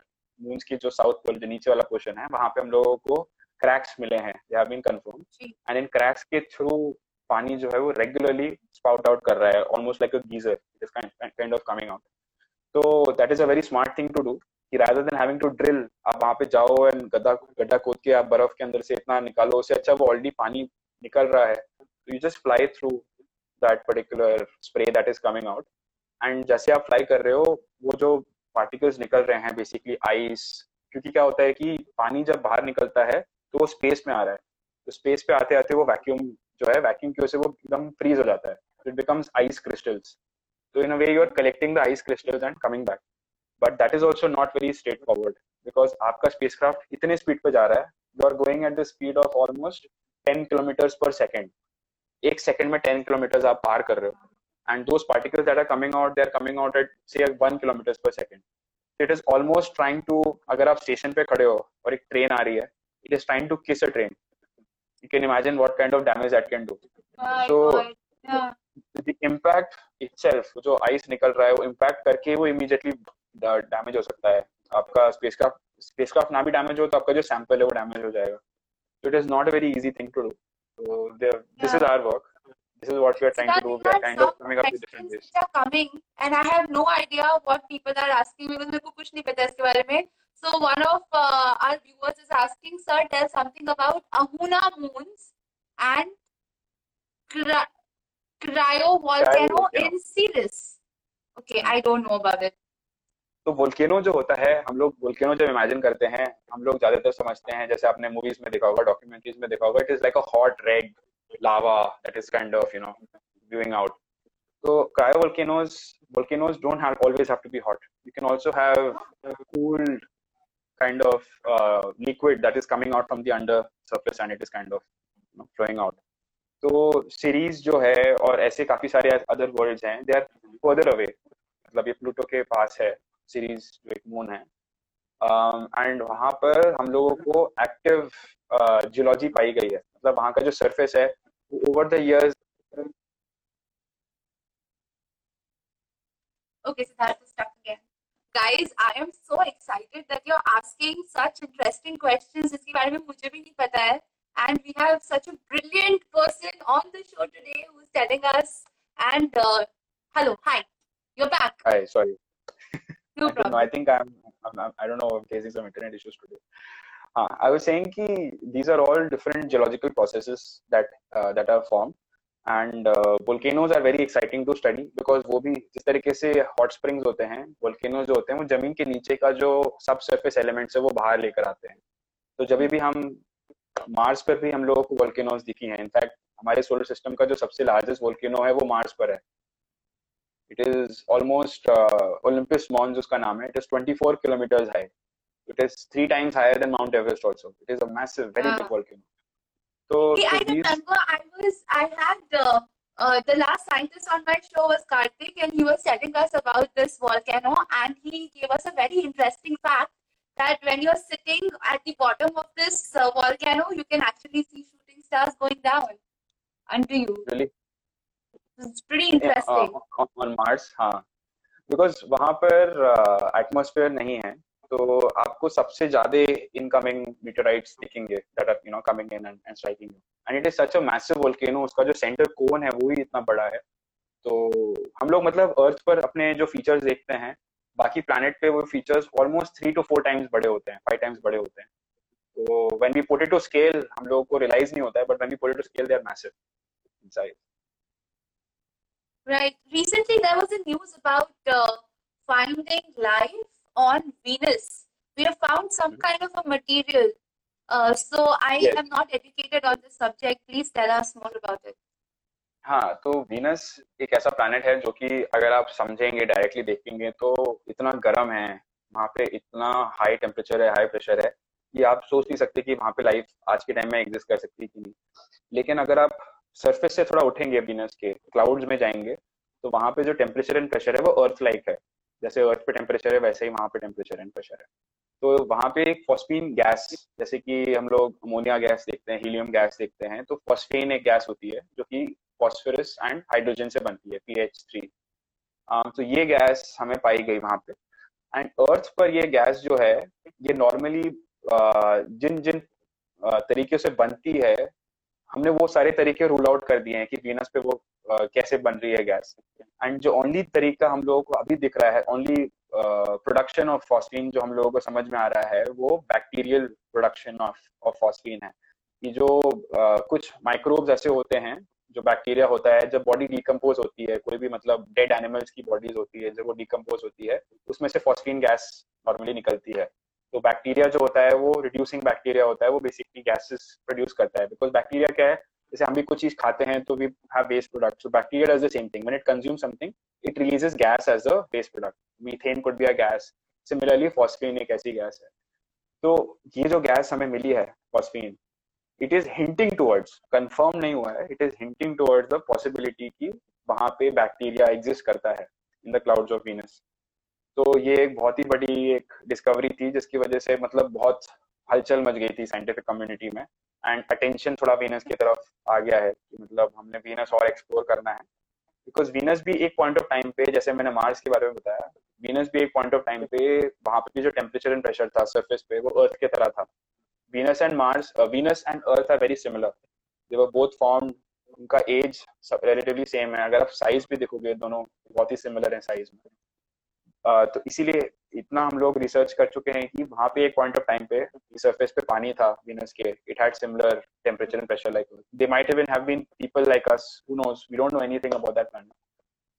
moons की जो south pole जो नीचे वाला portion है वहाँ पे हम लोगों को cracks मिले हैं. They have been confirmed, and in cracks के through पानी जो है वो regularly spout out कर रहा है, almost like a geyser. It is kind kind of coming out. So that is a very smart thing to do. कि rather than having to drill, आप वहाँ पे जाओ एंड गड्ढा गड्ढा खोद के आप बर्फ के अंदर से इतना निकालो, उससे अच्छा वो ऑलरेडी पानी निकल रहा है. So you just fly through that particular spray that is coming out, and जैसे आप fly कर रहे हो वो जो particles निकल रहे हैं basically ice, क्योंकि क्या होता है कि पानी जब बाहर निकलता है तो वो space में आ रहा है, तो space पे आते आते वो vacuum जो है vacuum की वजह से वो एकदम freeze हो जाता है. So it becomes ice crystals. So in a way you are collecting the ice crystals and coming back. But that is also not very straightforward because आपका spacecraft इतने speed पे जा रहा है, you are going at the speed of almost ten kilometers per second. एक second में ten kilometers आप पार कर रहे हो, and those particles that are coming out, they are coming out at say one kilometers per second. It is almost trying to, अगर आप station पे खड़े हो और एक train आ रही है, it is trying to kiss a train. You can imagine what kind of damage that can do. My so God. Yeah. The impact itself, जो ice निकल रहा है वो impact करके वो immediately डैमेज हो सकता है. आपका स्पेसक्राफ्ट स्पेसक्राफ्ट ना भी डैमेज हो तो आपका जो सैंपल है वो डैमेज हो जाएगा. So it is not a very easy thing to do. So this is our work, this is what we are trying to do. We are kind of coming up with different ways that are coming, and I have no idea what people are asking, because मेरे को कुछ नहीं पता इसके बारे में. So one of our viewers is asking, sir tell something about Ahuna moons and cryo volcano in Ceres. Okay, I don't know about it. तो volcano जो होता है, हम लोग वोल्केनो जब इमेजिन करते हैं हम लोग ज्यादातर समझते हैं जैसे आपने मूवीज में देखा होगा, डॉक्यूमेंट्रीज में देखा होगा, it is like a hot red lava that is kind of you know blowing out. तो cryo volcanoes volcanoes don't have always have to be hot. You can also have cooled kind of liquid that is coming out from the under surface and it is kind of you know flowing out. तो series जो है और ऐसे काफी सारे other world's हैं, they are further away, मतलब ये प्लूटो के पास है सीरीज जो एक मून है, एंड um, वहाँ पर हम लोगों को एक्टिव जियोलॉजी uh, पाई गई है. मतलब वहाँ का जो सरफेस है over the years. Okay Siddharth, stuck again guys. I am so excited that you are asking such interesting questions जिसके बारे में मुझे भी नहीं पता है, and we have such a brilliant person on the show today who is telling us. And hello, hi, you are back. Hi, sorry. No I problem. Know, I think I'm, I'm, I don't know, I'm facing some internet issues today. Uh, I was saying ki these are all different geological processes that uh, that are formed, and uh, volcanoes are very exciting to study because वो भी जिस तरीके से hot springs होते हैं, volcanoes जो होते हैं वो जमीन के नीचे का जो subsurface elements है वो बाहर लेकर आते हैं. तो जब भी हम मार्स पर भी हम लोगों को volcanoes दिखी हैं. इनफैक्ट हमारे सोलर सिस्टम का जो सबसे लार्जेस्ट volcano है वो मार्स पर है. It is almost uh, Olympus Mons उसका नाम है. It is twenty-four kilometers high. It is three times higher than Mount Everest also. It is a massive, very uh, big volcano. So, okay, so I these... remember I was, I had uh, uh, the last scientist on my show was Karthik, and he was telling us about this volcano, and he gave us a very interesting fact that when you're sitting at the bottom of this uh, volcano, you can actually see shooting stars going down under you. Really? It's pretty interesting. Uh, on Mars, हाँ, because वहाँ पर atmosphere नहीं है. तो आपको सबसे ज्यादा incoming meteorites दिखेंगे that are you know coming in and, and striking you. And it is such a massive volcano. उसका जो center cone है वो ही इतना बड़ा है. तो हम लोग मतलब अर्थ पर अपने जो features देखते हैं, बाकी planet पे वो features almost three to four times बड़े होते हैं, five times बड़े होते हैं. तो when we put it to scale, हम लोगों को realize नहीं होता है, but when we put it to scale, they are massive in size. Right. Recently, there was a news about uh, finding life on Venus. We have found some mm-hmm. kind of a material. Uh, so I yes. am not educated on this subject. Please tell us more about it. हाँ, तो Venus एक ऐसा planet है जो कि अगर आप समझेंगे directly देखेंगे तो इतना गर्म है, वहाँ पे इतना high temperature है, high pressure है कि आप सोच नहीं सकते कि वहाँ पे life आज के time में exist कर सकती है कि नहीं. लेकिन अगर आप सरफेस से थोड़ा उठेंगे वीनस के क्लाउड्स में जाएंगे तो वहां पे जो टेम्परेचर एंड प्रेशर है वो अर्थ लाइक है. जैसे अर्थ पे टेम्परेचर है वैसे ही वहां पे टेम्परेचर एंड प्रेशर है. तो वहां पे एक फॉस्फीन गैस, जैसे कि हम लोग अमोनिया गैस देखते हैं, हीलियम गैस देखते हैं, तो फॉस्फीन एक गैस होती है जो कि फॉस्फोरस एंड हाइड्रोजन से बनती है, पीएच थ्री. तो ये गैस हमें पाई गई वहां पे. एंड अर्थ पर ये गैस जो है ये नॉर्मली जिन जिन तरीके से बनती है हमने वो सारे तरीके रूल आउट कर दिए हैं कि वीनस पे वो uh, कैसे बन रही है गैस. एंड जो ओनली तरीका हम लोगों को अभी दिख रहा है, ओनली प्रोडक्शन ऑफ फॉस्फीन जो हम लोगों को समझ में आ रहा है वो bacterial production of of phosphine है. ये जो uh, कुछ माइक्रोब्स ऐसे होते हैं जो बैक्टीरिया होता है, जब बॉडी डिकम्पोज होती है, कोई भी मतलब डेड एनिमल्स की बॉडीज होती है, जब वो डिकम्पोज होती है उसमें से फॉस्फीन गैस नॉर्मली निकलती है. तो बैक्टीरिया जो होता है वो रिड्यूसिंग बैक्टीरिया होता है, वो बेसिकली गैसेस प्रोड्यूस करता है. बिकॉज बैक्टीरिया क्या है, जैसे हम भी कुछ चीज खाते हैं तो we have waste product. So bacteria does the same thing. When it consume something it releases gas as a waste product. Methane could be a gas. Similarly phosphine एक ऐसी गैस है. तो ये जो गैस हमें मिली है phosphine, it is hinting towards, confirm नहीं हुआ है, it is hinting towards the possibility की वहां पे बैक्टीरिया एग्जिस्ट करता है in the clouds of Venus. तो ये एक बहुत ही बड़ी एक डिस्कवरी थी जिसकी वजह से मतलब बहुत हलचल मच गई थी साइंटिफिक कम्युनिटी में. एंड अटेंशन थोड़ा वीनस की तरफ आ गया है कि मतलब हमने वीनस और एक्सप्लोर करना है. बिकॉज वीनस भी एक पॉइंट ऑफ टाइम पे, जैसे मैंने मार्स के बारे में बताया, वीनस भी एक पॉइंट ऑफ टाइम पे वहां पे जो टेम्परेचर एंड प्रेशर था सर्फेस पे वो अर्थ की तरह था. Venus and Mars, Venus and Earth are very similar. They were both formed. उनका एज रिलेटिवली सेम है. अगर आप साइज भी देखोगे दोनों बहुत ही सिमिलर है साइज में. Uh, तो इसीलिए इतना हम लोग रिसर्च कर चुके हैं कि वहां पे एक पॉइंट ऑफ टाइम पे सरफेस पे पानी था वीनस के. It had similar temperature and pressure like they might even have been people like us who knows. We don't know anything about that planet.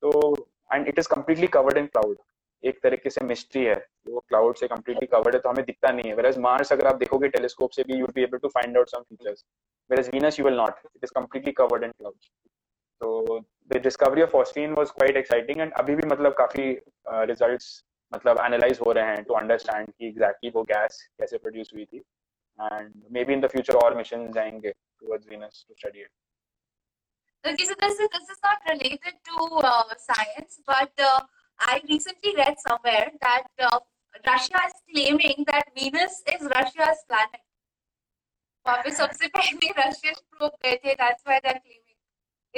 तो and it is completely covered in cloud. एक तरीके से mystery है, वो cloud से completely covered है तो हमें दिखता नहीं है. वेयर एज मार्स अगर आप देखोगे टेलीस्कोप से भी you will be able to find out some features. Whereas Venus you will not. It is completely covered in cloud. तो the discovery of phosphine was quite exciting and अभी भी मतलब काफी uh, results मतलब analyze हो रहे हैं to understand कि exactly वो gas कैसे produce हुई थी. and maybe in the future और missions जाएंगे towards Venus to study it. Okay, so this is this is not related to uh, science, but uh, I recently read somewhere that uh, Russia is claiming that Venus is Russia's planet. वहाँ पे सबसे पहले Russian probe गए थे. That's why they're claiming.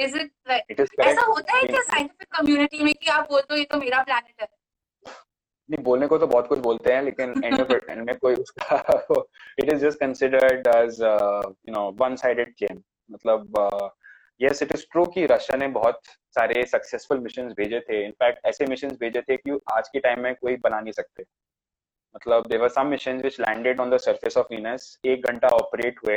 Is it like, it is ऐसा होता है क्या साइंटिफिक कम्युनिटी में कि आप बोलते हो ये तो मेरा प्लैनेट है? नहीं, बोलने को तो बहुत कुछ बोलते हैं लेकिन एंड ऑफ इट में कोई उसका it is just considered as you know one sided claim. मतलब uh, yes it is true कि रशिया ने बहुत सारे सक्सेसफुल मिशन भेजे थे, इनफैक्ट ऐसे मिशन भेजे थे कि आज के टाइम में कोई बना नहीं सकते, मतलब there were some missions which landed on the surface of Venus, एक घंटा ऑपरेट हुए,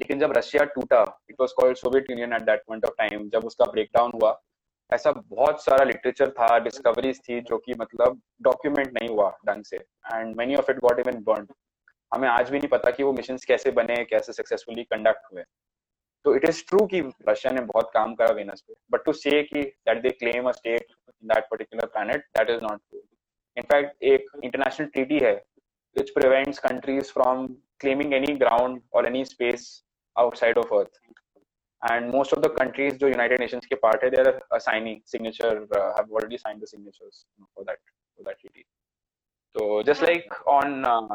लेकिन जब रशिया टूटा, it was called Soviet Union at that point of time, जब उसका ब्रेकडाउन हुआ, ऐसा बहुत सारा लिटरेचर था, डिस्कवरीज थी जो कि मतलब डॉक्यूमेंट नहीं हुआ ढंग से, and many of it got even burn. हमें आज भी नहीं पता कि वो मिशंस कैसे बने, कैसे सक्सेसफुली कंडक्ट हुए। तो इट इज ट्रू कि रशिया ने बहुत काम करा वीनस पे, बट टू से कि that they claim a state in that particular planet, that is not true. In fact एक इंटरनेशनल ट्रीटी है which prevents countries from claiming any ground और any space outside of earth, and most of the countries जो United Nations के part है, they are assigning signature, have already signed the signatures for that for that treaty. तो just like on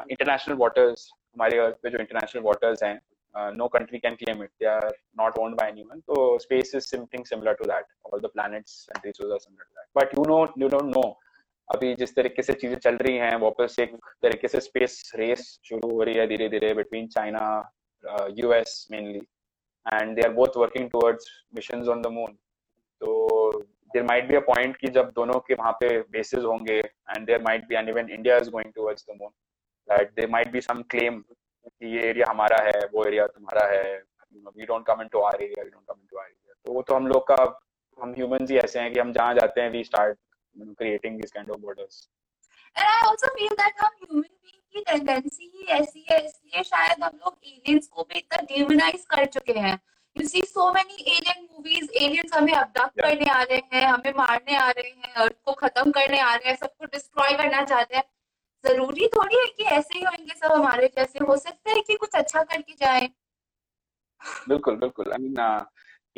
international waters, हमारे अर्थ पे जो international waters हैं, no country can claim it, they are not owned by anyone. तो space is something similar to that, all the planets and resources are similar to that, but you know you don't know. अभी जिस तरीके से चीजें चल रही हैं, वापस एक तरीके से स्पेस रेस शुरू हो रही है धीरे धीरे between China, US mainly, and they are both working towards missions on the moon. तो there might be a point कि जब दोनों के वहां पे बेसेस होंगे, and there might be an even India is going towards the moon, that there might be some claim कि ये एरिया हमारा है, वो एरिया तुम्हारा है, we don't come into our area, we don't come into our area. तो वो तो हम लोग का, हम ह्यूमंस ही ऐसे हैं कि हम जहाँ जाते हैं we start creating these kind of borders, and I also feel that hum human being ki tendency hi aisi hai, isliye shayad hum log aliens ko bhi itna demonize kar chuke hain। You see so many alien movies, aliens hame abduct yeah. karne aa rahe hain, hame maarne aa rahe hain, earth ko khatam karne aa rahe hain, sabko destroy karna chahte hain। Zaruri thodi hai ki aise hi honge sab hamare jaise, ho sakta hai ki kuch acha karke jaye। bilkul bilkul I mean uh,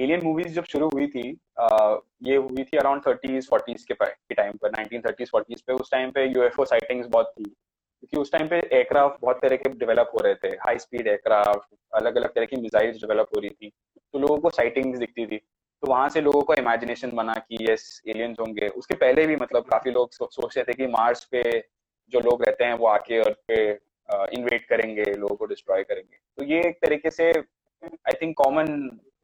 alien movies जब शुरू हुई थी, uh, ये हुई थी around thirties forties के time पर, nineteen thirties forties पे। उस टाइम पे यूएफओ साइटिंग्स बहुत थी, क्योंकि उस टाइम पे एयरक्राफ्ट बहुत तरह के डेवलप हो रहे थे, हाई स्पीड एयरक्राफ्ट, अलग अलग तरह की मिसाइल्स डेवलप हो रही थी, तो लोगों को साइटिंग्स दिखती थी, तो वहां से लोगों को इमेजिनेशन बना कि यस एलियंस होंगे। उसके पहले भी मतलब काफी लोग सोचते थे कि मार्स पे जो लोग रहते हैं वो आके अर्थ पे इन्वेट करेंगे, लोगों को डिस्ट्रॉय करेंगे। तो ये एक तरीके से आई थिंक कॉमन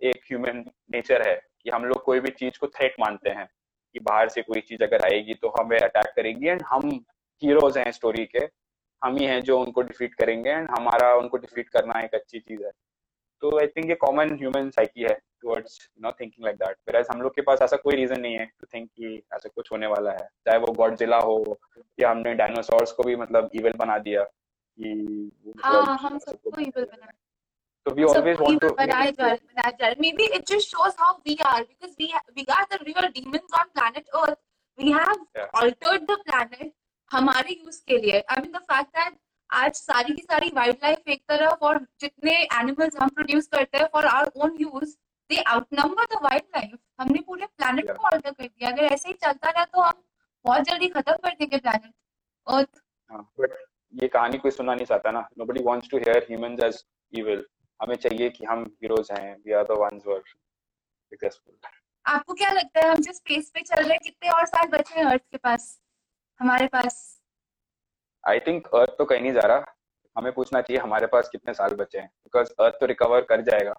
एक ह्यूमन नेचर है कि हम लोग कोई भी चीज को थ्रेट मानते हैं, कि बाहर से कोई चीज अगर आएगी तो हमें अटैक करेगी, एंड हम हीरोज हैं स्टोरी के, हम ही हैं जो उनको डिफीट करेंगे, एंड हमारा उनको डिफीट करना एक अच्छी चीज है। तो आई थिंक ये कॉमन ह्यूमन साइकी है towards not thinking like that, whereas हम लोग के पास ऐसा कोई रीजन नहीं है टू थिंक कि ऐसा कुछ होने वाला है, चाहे वो गॉडजिला हो, या हमने डायनासोर्स को भी मतलब इवल बना दिया कि हां हम सबको इवल बना। So we always so want to manage manage maybe it just shows how we are, because we ha- we are the real demons on planet Earth. We have yeah. altered the planet हमारे use के लिए। I mean the fact that आज सारी की सारी wild life एक तरफ, और जितने एनिमल्स हम प्रोड्यूस करते हैं for our own use, they outnumber the wildlife. हमने पूरे planet yeah. को alter कर दिया। अगर ऐसे ही चलता रहा तो हम बहुत जल्दी खत्म कर देंगे planet Earth। हाँ, but ये कहानी कोई सुनना नहीं चाहता ना। Nobody wants to hear humans as evil. हमें चाहिए कि हम हीरोज हैं, we are the ones who are successful. आपको क्या लगता है हम जो स्पेस पे चल रहे हैं, कितने और साल बचे हैं अर्थ के पास, हमारे पास? आई थिंक अर्थ तो कहीं नहीं जा रहा, हमें पूछना चाहिए हमारे पास कितने साल बचे हैं, बिकॉज अर्थ तो रिकवर कर जाएगा,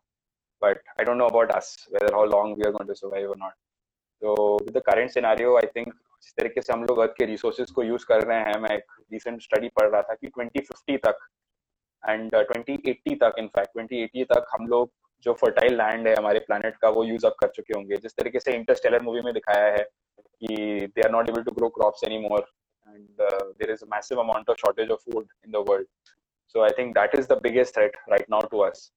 but I don't know about us whether how long we are going to survive और नॉट। तो with the current scenario I think जिस तरीके से हम लोग अर्थ के रिसोर्सेज को यूज कर रहे हैं, मैं एक रिसेंट स्टडी पढ़ रहा था कि ट्वेंटी फिफ्टी तक एंड uh, ट्वेंटी एटी तक, इनफैक्ट ट्वेंटी एटी तक हम लोग जो फर्टाइल लैंड है हमारे प्लैनेट का, वो यूज अप कर चुके होंगे। जिस तरीके से इंटरस्टेलर मूवी में दिखाया है कि they are not able to grow crops any more, and there is a massive amount of shortage of food in the world. So I think that is the biggest threat right now to us,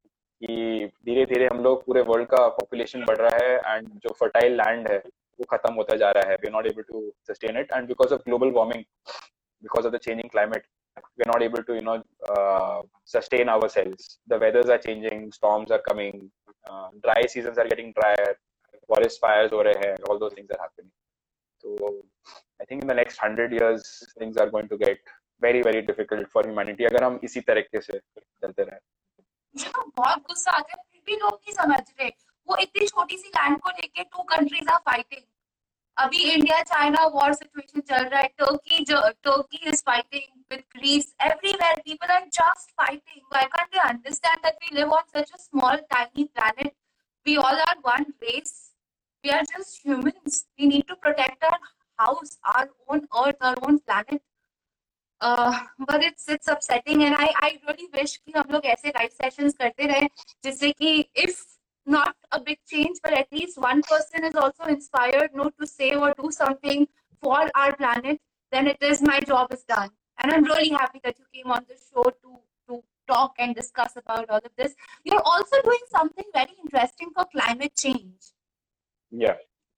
कि धीरे धीरे हम लोग पूरे world का population बढ़ रहा है, एंड जो फर्टाइल लैंड है वो खत्म होता जा रहा है। We are not able to sustain it, and because of global warming, because of the changing climate, we are not able to you know uh, sustain ourselves. The weathers are changing, storms are coming, uh, dry seasons are getting drier, forest fires ho rahe hain, all those things are happening. So I think in the next one hundred years things are going to get very very difficult for humanity agar hum isi tarike se chalte rahe. bahut gussa aata hai, phir bhi log nahi samajh rahe, wo itni choti si land ko leke two countries are fighting. अभी India China war situation चल रहा है, Turkey Turkey is fighting with Greece, everywhere people are just fighting. Why can't they understand that we live on such a small tiny planet, We all are one race. We are just humans. We need to protect our house, our own earth, our own planet. Uh, but it's it's upsetting, and I I really wish कि हम लोग ऐसे live sessions करते रहे, जिससे कि if not a big change, but at least one person is also inspired, you know, to save or do something for our planet, then it is my job is done. And I'm really happy that you came on the show to to talk and discuss about all of this. You're also doing something very interesting for climate change. Yeah.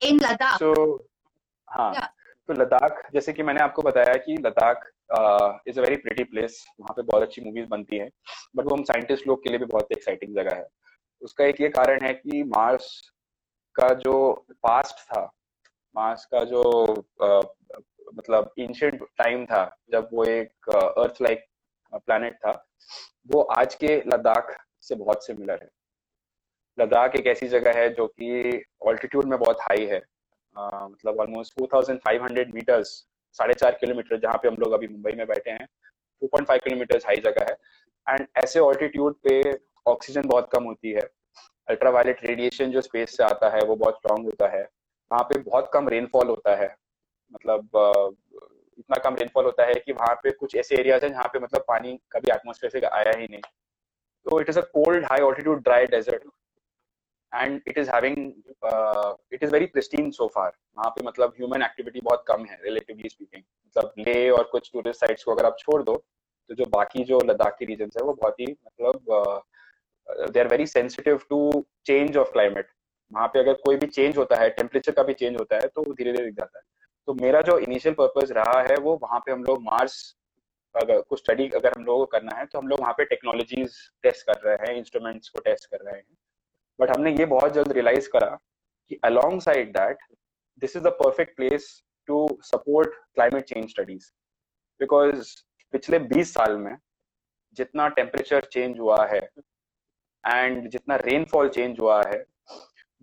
In Ladakh. So, हाँ. Yeah. तो लद्दाख, जैसे कि मैंने आपको बताया कि Ladakh is a very pretty place, वहाँ पे बहुत अच्छी मूवीज बनती हैं, बट वो हम साइंटिस्ट लोग के लिए भी बहुत एक्साइटिंग जगह है. उसका एक ये कारण है कि मार्स का जो पास्ट था, मार्स का जो आ, मतलब एंशिएंट टाइम था, जब वो एक अर्थ लाइक प्लैनेट था, वो आज के लद्दाख से बहुत सिमिलर है. लद्दाख एक ऐसी जगह है जो कि ऑल्टीट्यूड में बहुत हाई है, Uh, मतलब almost two thousand five hundred metres, साढ़े चार किलोमीटर जहाँ पे हम लोग अभी मुंबई में बैठे हैं, two point five kilometre high जगह है. एंड ऐसे ऑल्टीट्यूड पे ऑक्सीजन बहुत कम होती है, अल्ट्रावायलेट रेडिएशन जो स्पेस से आता है वो बहुत स्ट्रांग होता है, वहाँ पे बहुत कम रेनफॉल होता है. मतलब uh, इतना कम रेनफॉल होता है कि वहाँ पे कुछ ऐसे एरियाज हैं जहाँ पे मतलब पानी कभी एटमोसफेयर से आया ही नहीं. तो it is a cold high altitude dry desert, and it is having uh, it is very pristine so far. वहाँ पे मतलब human activity बहुत कम है relatively speaking. मतलब ले और कुछ tourist sites को अगर आप छोड़ दो, तो जो बाकी जो लद्दाखी regions है वो बहुत ही मतलब they are very sensitive to change of climate. वहाँ पे अगर कोई भी change होता है, temperature का भी change होता है, तो वो धीरे धीरे दिख जाता है. तो मेरा जो initial purpose रहा है वो वहाँ पे हम लोग Mars अगर कुछ study अगर हम लोगों को करना है तो हम लोग वहाँ पे technologies test कर रहे हैं, instruments को test कर रहे हैं. बट हमने ये बहुत जल्द रियलाइज करा कि alongside that this is the perfect place to support climate change studies, because पिछले बीस साल में जितना टेम्परेचर चेंज हुआ है एंड जितना रेनफॉल चेंज हुआ है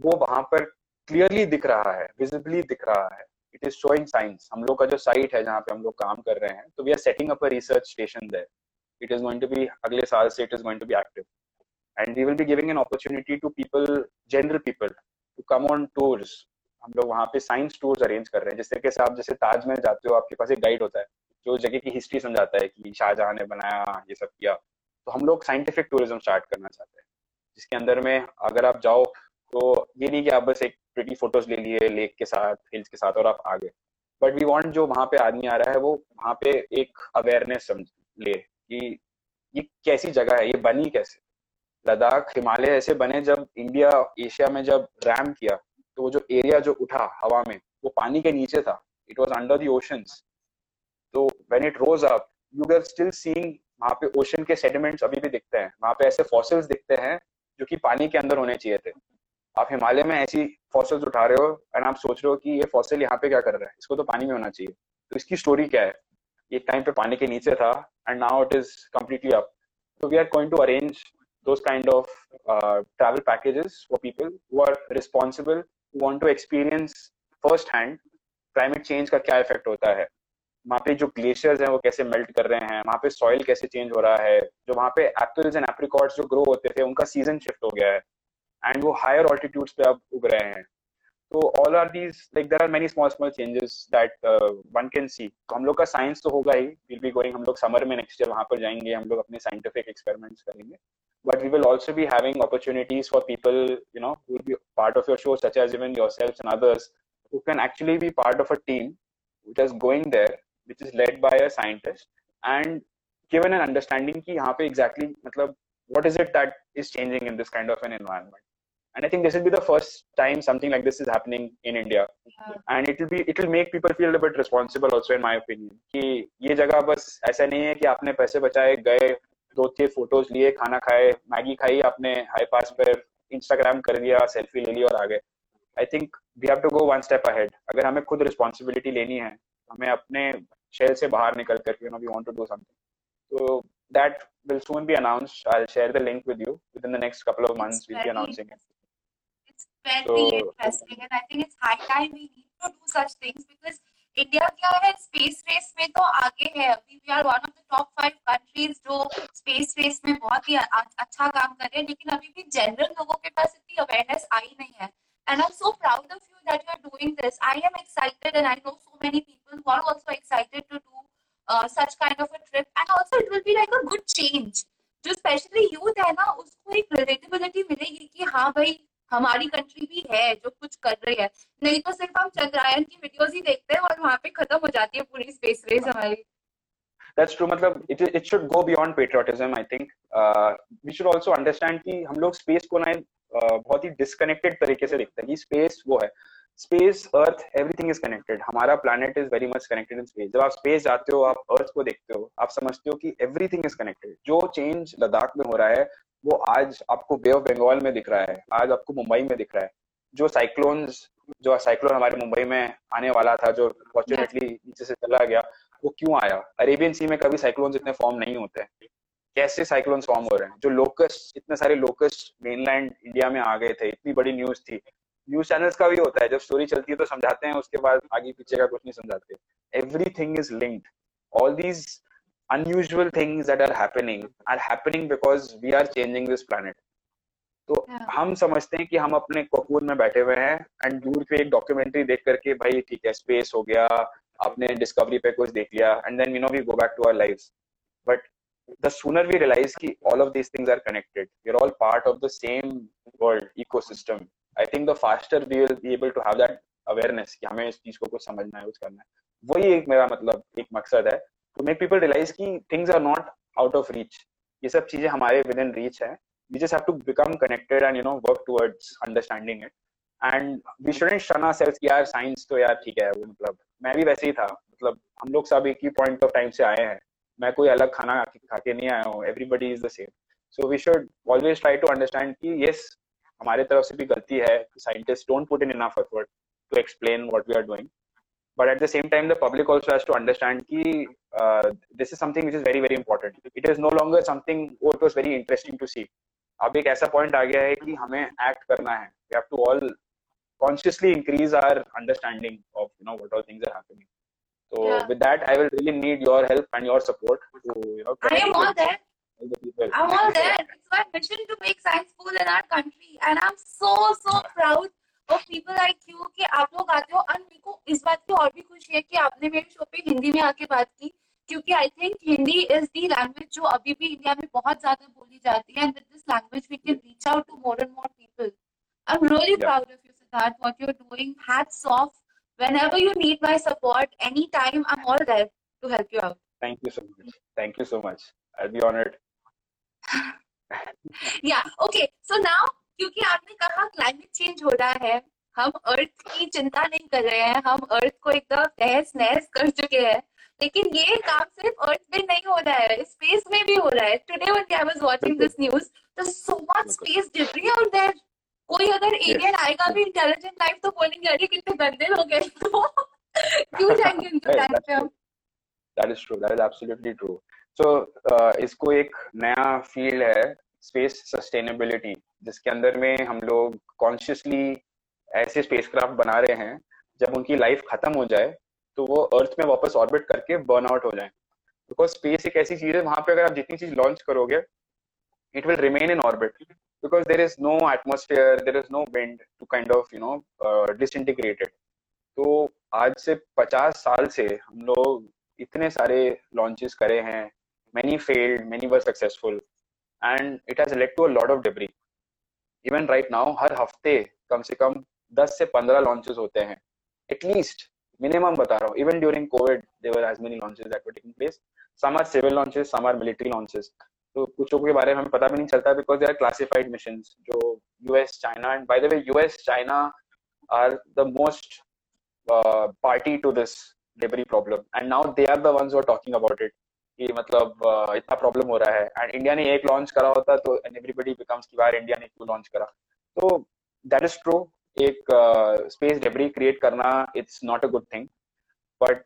वो वहां पर क्लियरली दिख रहा है, विजिबली दिख रहा है. It is showing science. हम लोग का जो साइट है जहाँ पे हम लोग काम कर रहे हैं, तो we are setting up a research station there. It is going to be अगले साल से it is going to be active. And we will be giving an opportunity to people, general people, to come on tours. हम लोग वहाँ पे science tours arrange कर रहे हैं, जिस तरीके से आप जैसे ताज में जाते हो, आपके पास एक गाइड होता है जो जगह की हिस्ट्री समझाता है कि शाहजहां ने बनाया, ये सब किया. तो हम लोग साइंटिफिक टूरिज्म स्टार्ट करना चाहते हैं, जिसके अंदर में अगर आप जाओ तो ये नहीं कि आप बस एक प्रिटी फोटोज ले लिए लेक के साथ, हिल्स के साथ और आप आ गए. बट वी वांट जो वहाँ पे आदमी आ रहा है वो वहाँ पे एक अवेयरनेस समझ ले कि ये कैसी जगह है, ये बनी कैसे. लद्दाख हिमालय ऐसे बने, जब इंडिया एशिया में जब रैम किया तो वो जो एरिया जो उठा हवा में वो पानी के नीचे था. It was under the oceans. तो when it rose up you are still seeing वहाँ पे ओशन के सेडिमेंट्स अभी भी दिखते हैं, वहाँ पे ऐसे फॉसिल्स दिखते हैं जो कि पानी के अंदर होने चाहिए थे. आप हिमालय में ऐसी फॉसिल्स उठा रहे हो एंड आप सोच रहे हो कि ये फॉसिल यहाँ पे क्या कर रहा है, इसको तो पानी में होना चाहिए. तो इसकी स्टोरी क्या है? एक टाइम पे पानी के नीचे था and now it is completely up. So we are going to arrange those kind of uh, travel packages for people who are responsible, who want to experience first hand climate change का क्या effect होता है, वहाँ पे जो glaciers हैं वो कैसे melt कर रहे हैं, वहाँ पे soil कैसे change हो रहा है, जो वहाँ पे apples and apricots जो grow होते थे उनका season shift हो गया है and वो higher altitudes पे अब उग रहे हैं. तो all are these, like there are many small small changes that uh, one can see. तो हम लोग का science तो होगा ही. We'll be going, हम लोग summer में next year वहाँ पर जाएंगे, हम लोग अपने scientific experiments करेंगे. But we will also be having opportunities for people, you know, who will be part of your show, such as even yourselves and others, who can actually be part of a team which is going there, which is led by a scientist and given an understanding कि यहाँ पे exactly मतलब what is it that is changing in this kind of an environment. And I think this will be the first time something like this is happening in India. Yeah. And it will be, it will make people feel a bit responsible also, in my opinion. कि ये जगह बस ऐसा नहीं है कि आपने पैसे बचाए गए, दो थे फोटोज लिए, खाना खाए, मैगी खाई, आपने हाई पास पर इंस्टाग्राम कर लिया, सेल्फी ले ली और आ गए. I think we have to go one step ahead. अगर हमें खुद रिस्पॉन्सिबिलिटी लेनी है, हमें अपने शहर से बाहर निकल करके, you know, we want to do something. So that will soon be announced. I will share the link with you within the next couple of months. We will be announcing it. It's very interesting and I think it's high time we need to do such things, because India क्या है, space race में तो आगे है. अभी we are one of the top five countries जो space race में बहुत ही अच्छा काम कर रहे हैं, लेकिन अभी भी जनरल लोगों के पास इतनी awareness आई नहीं है. And I'm so proud of you that you're doing this. I am excited and I know so many people who are also excited to do uh, such kind of a trip. And also it will be like a good change. जो specially youth है ना उसको एक relatability मिलेगी कि हाँ भाई हमारी कंट्री भी है जो कुछ कर रही है. नहीं तो सिर्फ हम चंद्रायन की वीडियोस ही देखते हैं और वहाँ पे खत्म हो जाती है पूरी स्पेस रेस हमारी. That's true. मतलब it it should go beyond patriotism. I think uh, we should also understand कि हम लोग space को ना बहुत ही disconnected तरीके से देखते हैं कि space वो है. Space, Earth, everything is connected. हमारा planet is very much connected in space. जब आप space जाते हो, आप Earth को देखते हो, आप समझते हो कि everything is connected. जो change लद्दाख में हो रहा है वो आज आपको बे ऑफ बंगाल में दिख रहा है, आज आपको मुंबई में दिख रहा है. जो साइक्लोन्स जो साइक्लोन हमारे मुंबई में आने वाला था जो फॉर्चुनेटली नीचे से चला गया, वो क्यों आया? अरेबियन सी में कभी साइक्लोन्स इतने फॉर्म नहीं होते. कैसे साइक्लोन्स फॉर्म हो रहे हैं? जो लोकस्ट, इतने सारे लोकस्ट मेनलैंड इंडिया में आ गए थे, इतनी बड़ी न्यूज थी. न्यूज चैनल्स का भी होता है, जब स्टोरी चलती है तो समझाते हैं, उसके बाद आगे पीछे का कुछ नहीं समझाते. Everything is linked. All these unusual things that are happening are happening because we are changing this planet. तो yeah. हम समझते हैं कि हम अपने कोकून में बैठे हुए हैं एंड दूर पे एक डॉक्यूमेंट्री देख करके भाई ठीक है स्पेस हो गया, आपने डिस्कवरी पे कुछ देख लिया and then you know we go back to our lives. But the sooner we realise कि all of these things are connected, we are all part of the same world ecosystem. I think the faster we will be able to have that awareness कि हमें इस चीज को कुछ समझना है, कुछ करना है. वही एक मेरा मतलब एक मकसद है to make people realize कि things are not out of reach. ये सब चीजें हमारे within reach हैं. We just have to become connected and you know work towards understanding it. And we shouldn't shun ourselves कि यार science तो यार ठीक है, वो मतलब मैं भी वैसे ही था. मतलब हम लोग सब एक ही point of time से आए हैं. मैं कोई अलग खाना खा के नहीं आया हूँ. Everybody is the same. So we should always try to understand कि yes हमारे तरफ से भी गलती है. Scientists don't put in enough effort to explain what we are doing. But at the same time, the public also has to understand ki uh, this is something which is very, very important. It is no longer something oh, it was very interesting to see. अब एक ऐसा point आ गया है कि हमें act करना है. We have to all consciously increase our understanding of you know what all things are happening. So yeah. with that, I will really need your help and your support to you know. I am all there. I'm all there. It's my mission to make science cool in our country, and I'm so, so proud. और people like you कि आप लोग आते हो. और मेरे को इस बात की और भी खुशी है कि आपने मेरे शो पे हिंदी में आके बात की, क्योंकि I think Hindi is the language जो अभी भी इंडिया में बहुत ज्यादा बोली जाती है. And with this language we can reach out to more and more people. I am really proud of you Siddharth, what you are doing. Hats off. Whenever you need my support any time, I am all there to help you out. Thank you so much. Thank you so much. I will be honoured. Yeah okay so now क्योंकि आपने कहा climate change हो रहा है, हम अर्थ की चिंता नहीं कर रहे हैं, हम अर्थ को एकदम तहस नहस कर चुके हैं. लेकिन ये काम सिर्फ अर्थ में नहीं हो रहा है, स्पेस में भी हो रहा है. Today when I was watching this news, there is so much space debris out there. कोई अगर एलियन आएगा भी इंटेलिजेंट लाइफ तो बोलेंगे अरे कितने गंदे लोग हैं, तो क्यों जाएंगे उनके टाइम पे हम. That is true. That is absolutely true. So इसको एक नया फील्ड है स्पेस सस्टेनेबिलिटी, जिसके अंदर में हम लोग कॉन्शियसली ऐसे स्पेसक्राफ्ट बना रहे हैं जब उनकी लाइफ खत्म हो जाए तो वो अर्थ में वापस ऑर्बिट करके बर्न आउट हो जाए. बिकॉज स्पेस एक ऐसी चीज है वहां पे अगर आप जितनी चीज लॉन्च करोगे it will remain in orbit because there is no atmosphere, there is no wind to kind of you know disintegrated. तो आज से पचास साल से हम लोग इतने सारे लॉन्चेस करे हैं, many failed, many were successful. And it has led to a lot of debris. Even right now, हर हफ्ते कम से कम ten से पंद्रह launches होते हैं. At least, minimum बता रहा हूँ. Even during COVID, there were as many launches that were taking place. Some are civil launches, some are military launches. तो कुछों के बारे में हमें पता भी नहीं चलता because they are classified missions. जो U S, China, and by the way, U S, China are the most uh, party to this debris problem. And now they are the ones who are talking about it. कि मतलब इतना problem हो रहा है and India ने एक launch करा होता तो एवरीबॉडी बिकम्स कि यार इंडिया ने क्यों लॉन्च करा. तो दैट इज ट्रू. एक स्पेस डेब्री क्रिएट करना it's not a good thing, but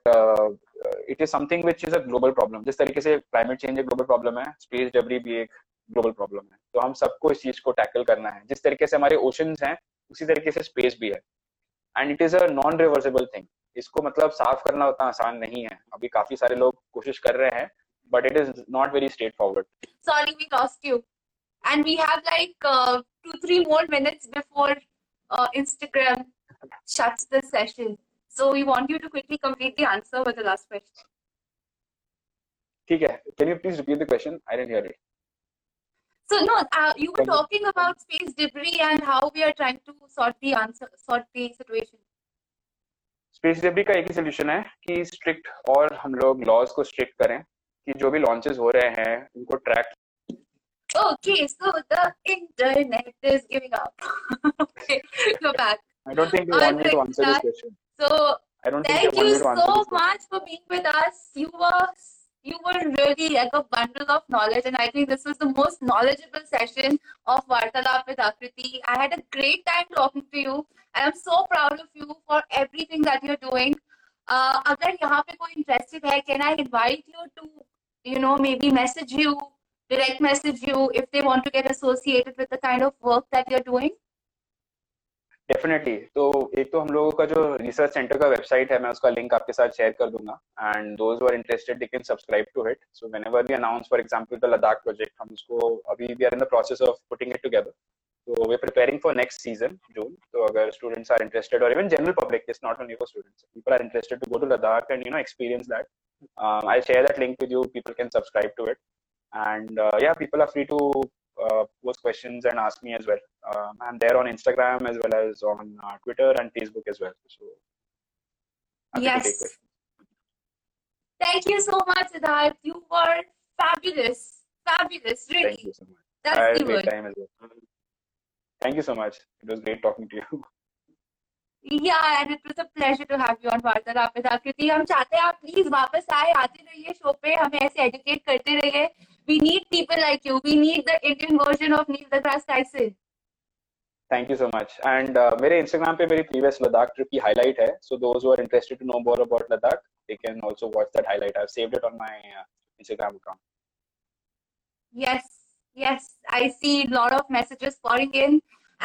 it is something which is a global problem. जिस तरीके से क्लाइमेट चेंज एक ग्लोबल प्रॉब्लम है, स्पेस डेब्री भी एक ग्लोबल प्रॉब्लम है. तो हम सबको इस चीज को टैकल करना है. जिस तरीके से हमारे ओशंस हैं उसी तरीके से स्पेस भी है and it is a non reversible thing. इसको मतलब साफ करना उतना आसान नहीं है. अभी काफी सारे लोग कोशिश कर रहे हैं but it is not very straight forward. Sorry we lost you and we have like two, three more minutes before uh, Instagram shuts the session. So we want you to quickly complete the answer with the last question. Okay. Can you please repeat the question? I didn't hear it. So no, uh, you were talking about space debris and how we are trying to sort the answer, sort the situation. Space debris का एक ही solution है कि strict और हम लोग laws को strict करें कि जो भी launches हो रहे हैं उनको track. Okay, so the internet is giving up. Okay, go back. I don't think you want me to answer this question. So I don't think you want me to answer this question. Thank you so much for being with us. You were. You were really like a bundle of knowledge, and I think this was the most knowledgeable session of Vartalap with Akriti. I had a great time talking to you, and I'm so proud of you for everything that you're doing. Uh, अगर यहाँ पे कोई interested है, can I invite you to, you know, maybe message you, direct message you if they want to get associated with the kind of work that you're doing? Definitely. तो एक तो हम लोगों का जो रिसर्च सेंटर का website है, मैं उसका लिंक आपके साथ शेयर कर दूंगा, and those who are interested they can subscribe to it. So whenever we announce for example the Ladakh project, हम उसको अभी we are in the process of putting it together. So we are preparing for next season June. तो अगर students are interested और even general public, it's not only for students, people are interested to go to Ladakh and you know experience that, I share that link with you, people can subscribe to it, and yeah people are free to Uh, post questions and ask me as well. Uh, I'm there on Instagram as well as on uh, Twitter and Facebook as well. So I'm yes. Thank you so much, Siddharth. You were fabulous, fabulous, really. Thank you so much. That's I had a great time as well. Thank you so much. It was great talking to you. Yeah, and it was a pleasure to have you on वार्तालाप with आकृति. हम चाहते हैं आप please वापस आए, आते रहिए शो पे, हमें ऐसे एजुकेट करते रहिए. We need people like you. We need the Indian version of Neil deGrasse Tyson. Thank you so much. And uh, मेरे Instagram पे मेरी previous Ladakh trip की highlight है. So those who are interested to know more about Ladakh, they can also watch that highlight. I've saved it on my uh, Instagram account. Yes, yes, I see a lot of messages pouring in,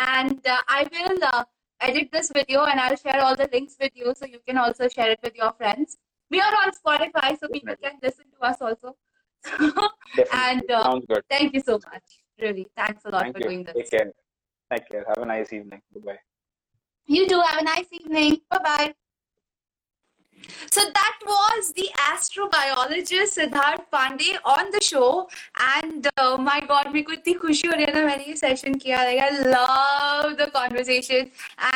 and uh, I will uh, edit this video and I'll share all the links with you, so you can also share it with your friends. We are on Spotify, so people can listen to us also. And uh, sounds good. Thank you so much. Really, thanks a lot thank for you. doing this. Take care. Take care. Have a nice evening. Goodbye. You too. Have a nice evening. Bye bye. So that was the astrobiologist Siddharth Pandey on the show, and uh, my God, मेरे को इतनी खुशी हो रही है ना मैंने ये सेशन किया. I love the conversation,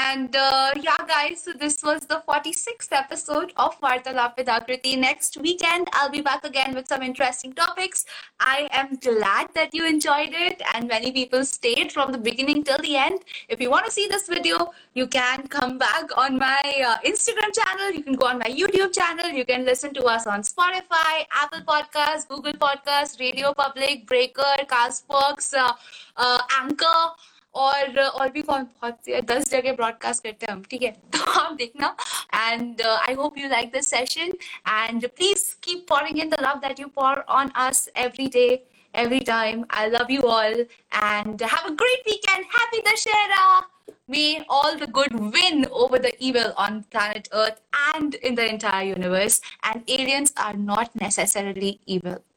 and uh, yeah, guys, so this was the forty-sixth episode of Vartalap with Akriti. Next weekend, I'll be back again with some interesting topics. I am glad that you enjoyed it, and many people stayed from the beginning till the end. If you want to see this video, you can come back on my uh, Instagram channel. You can go on my YouTube channel. You can listen to us on Spotify, Apple Podcasts, Google Podcasts, Radio Public, Breaker, Castbox, uh, uh, Anchor और और भी कौन बहुत सी दस जगह broadcast करते हैं हम. ठीक है, तो आप देखना. And I hope you like this session, and please keep pouring in the love that you pour on us every day, every time. I love you all, and have a great weekend. Happy Dashera. May all the good win over the evil on planet Earth and in the entire universe. And aliens are not necessarily evil.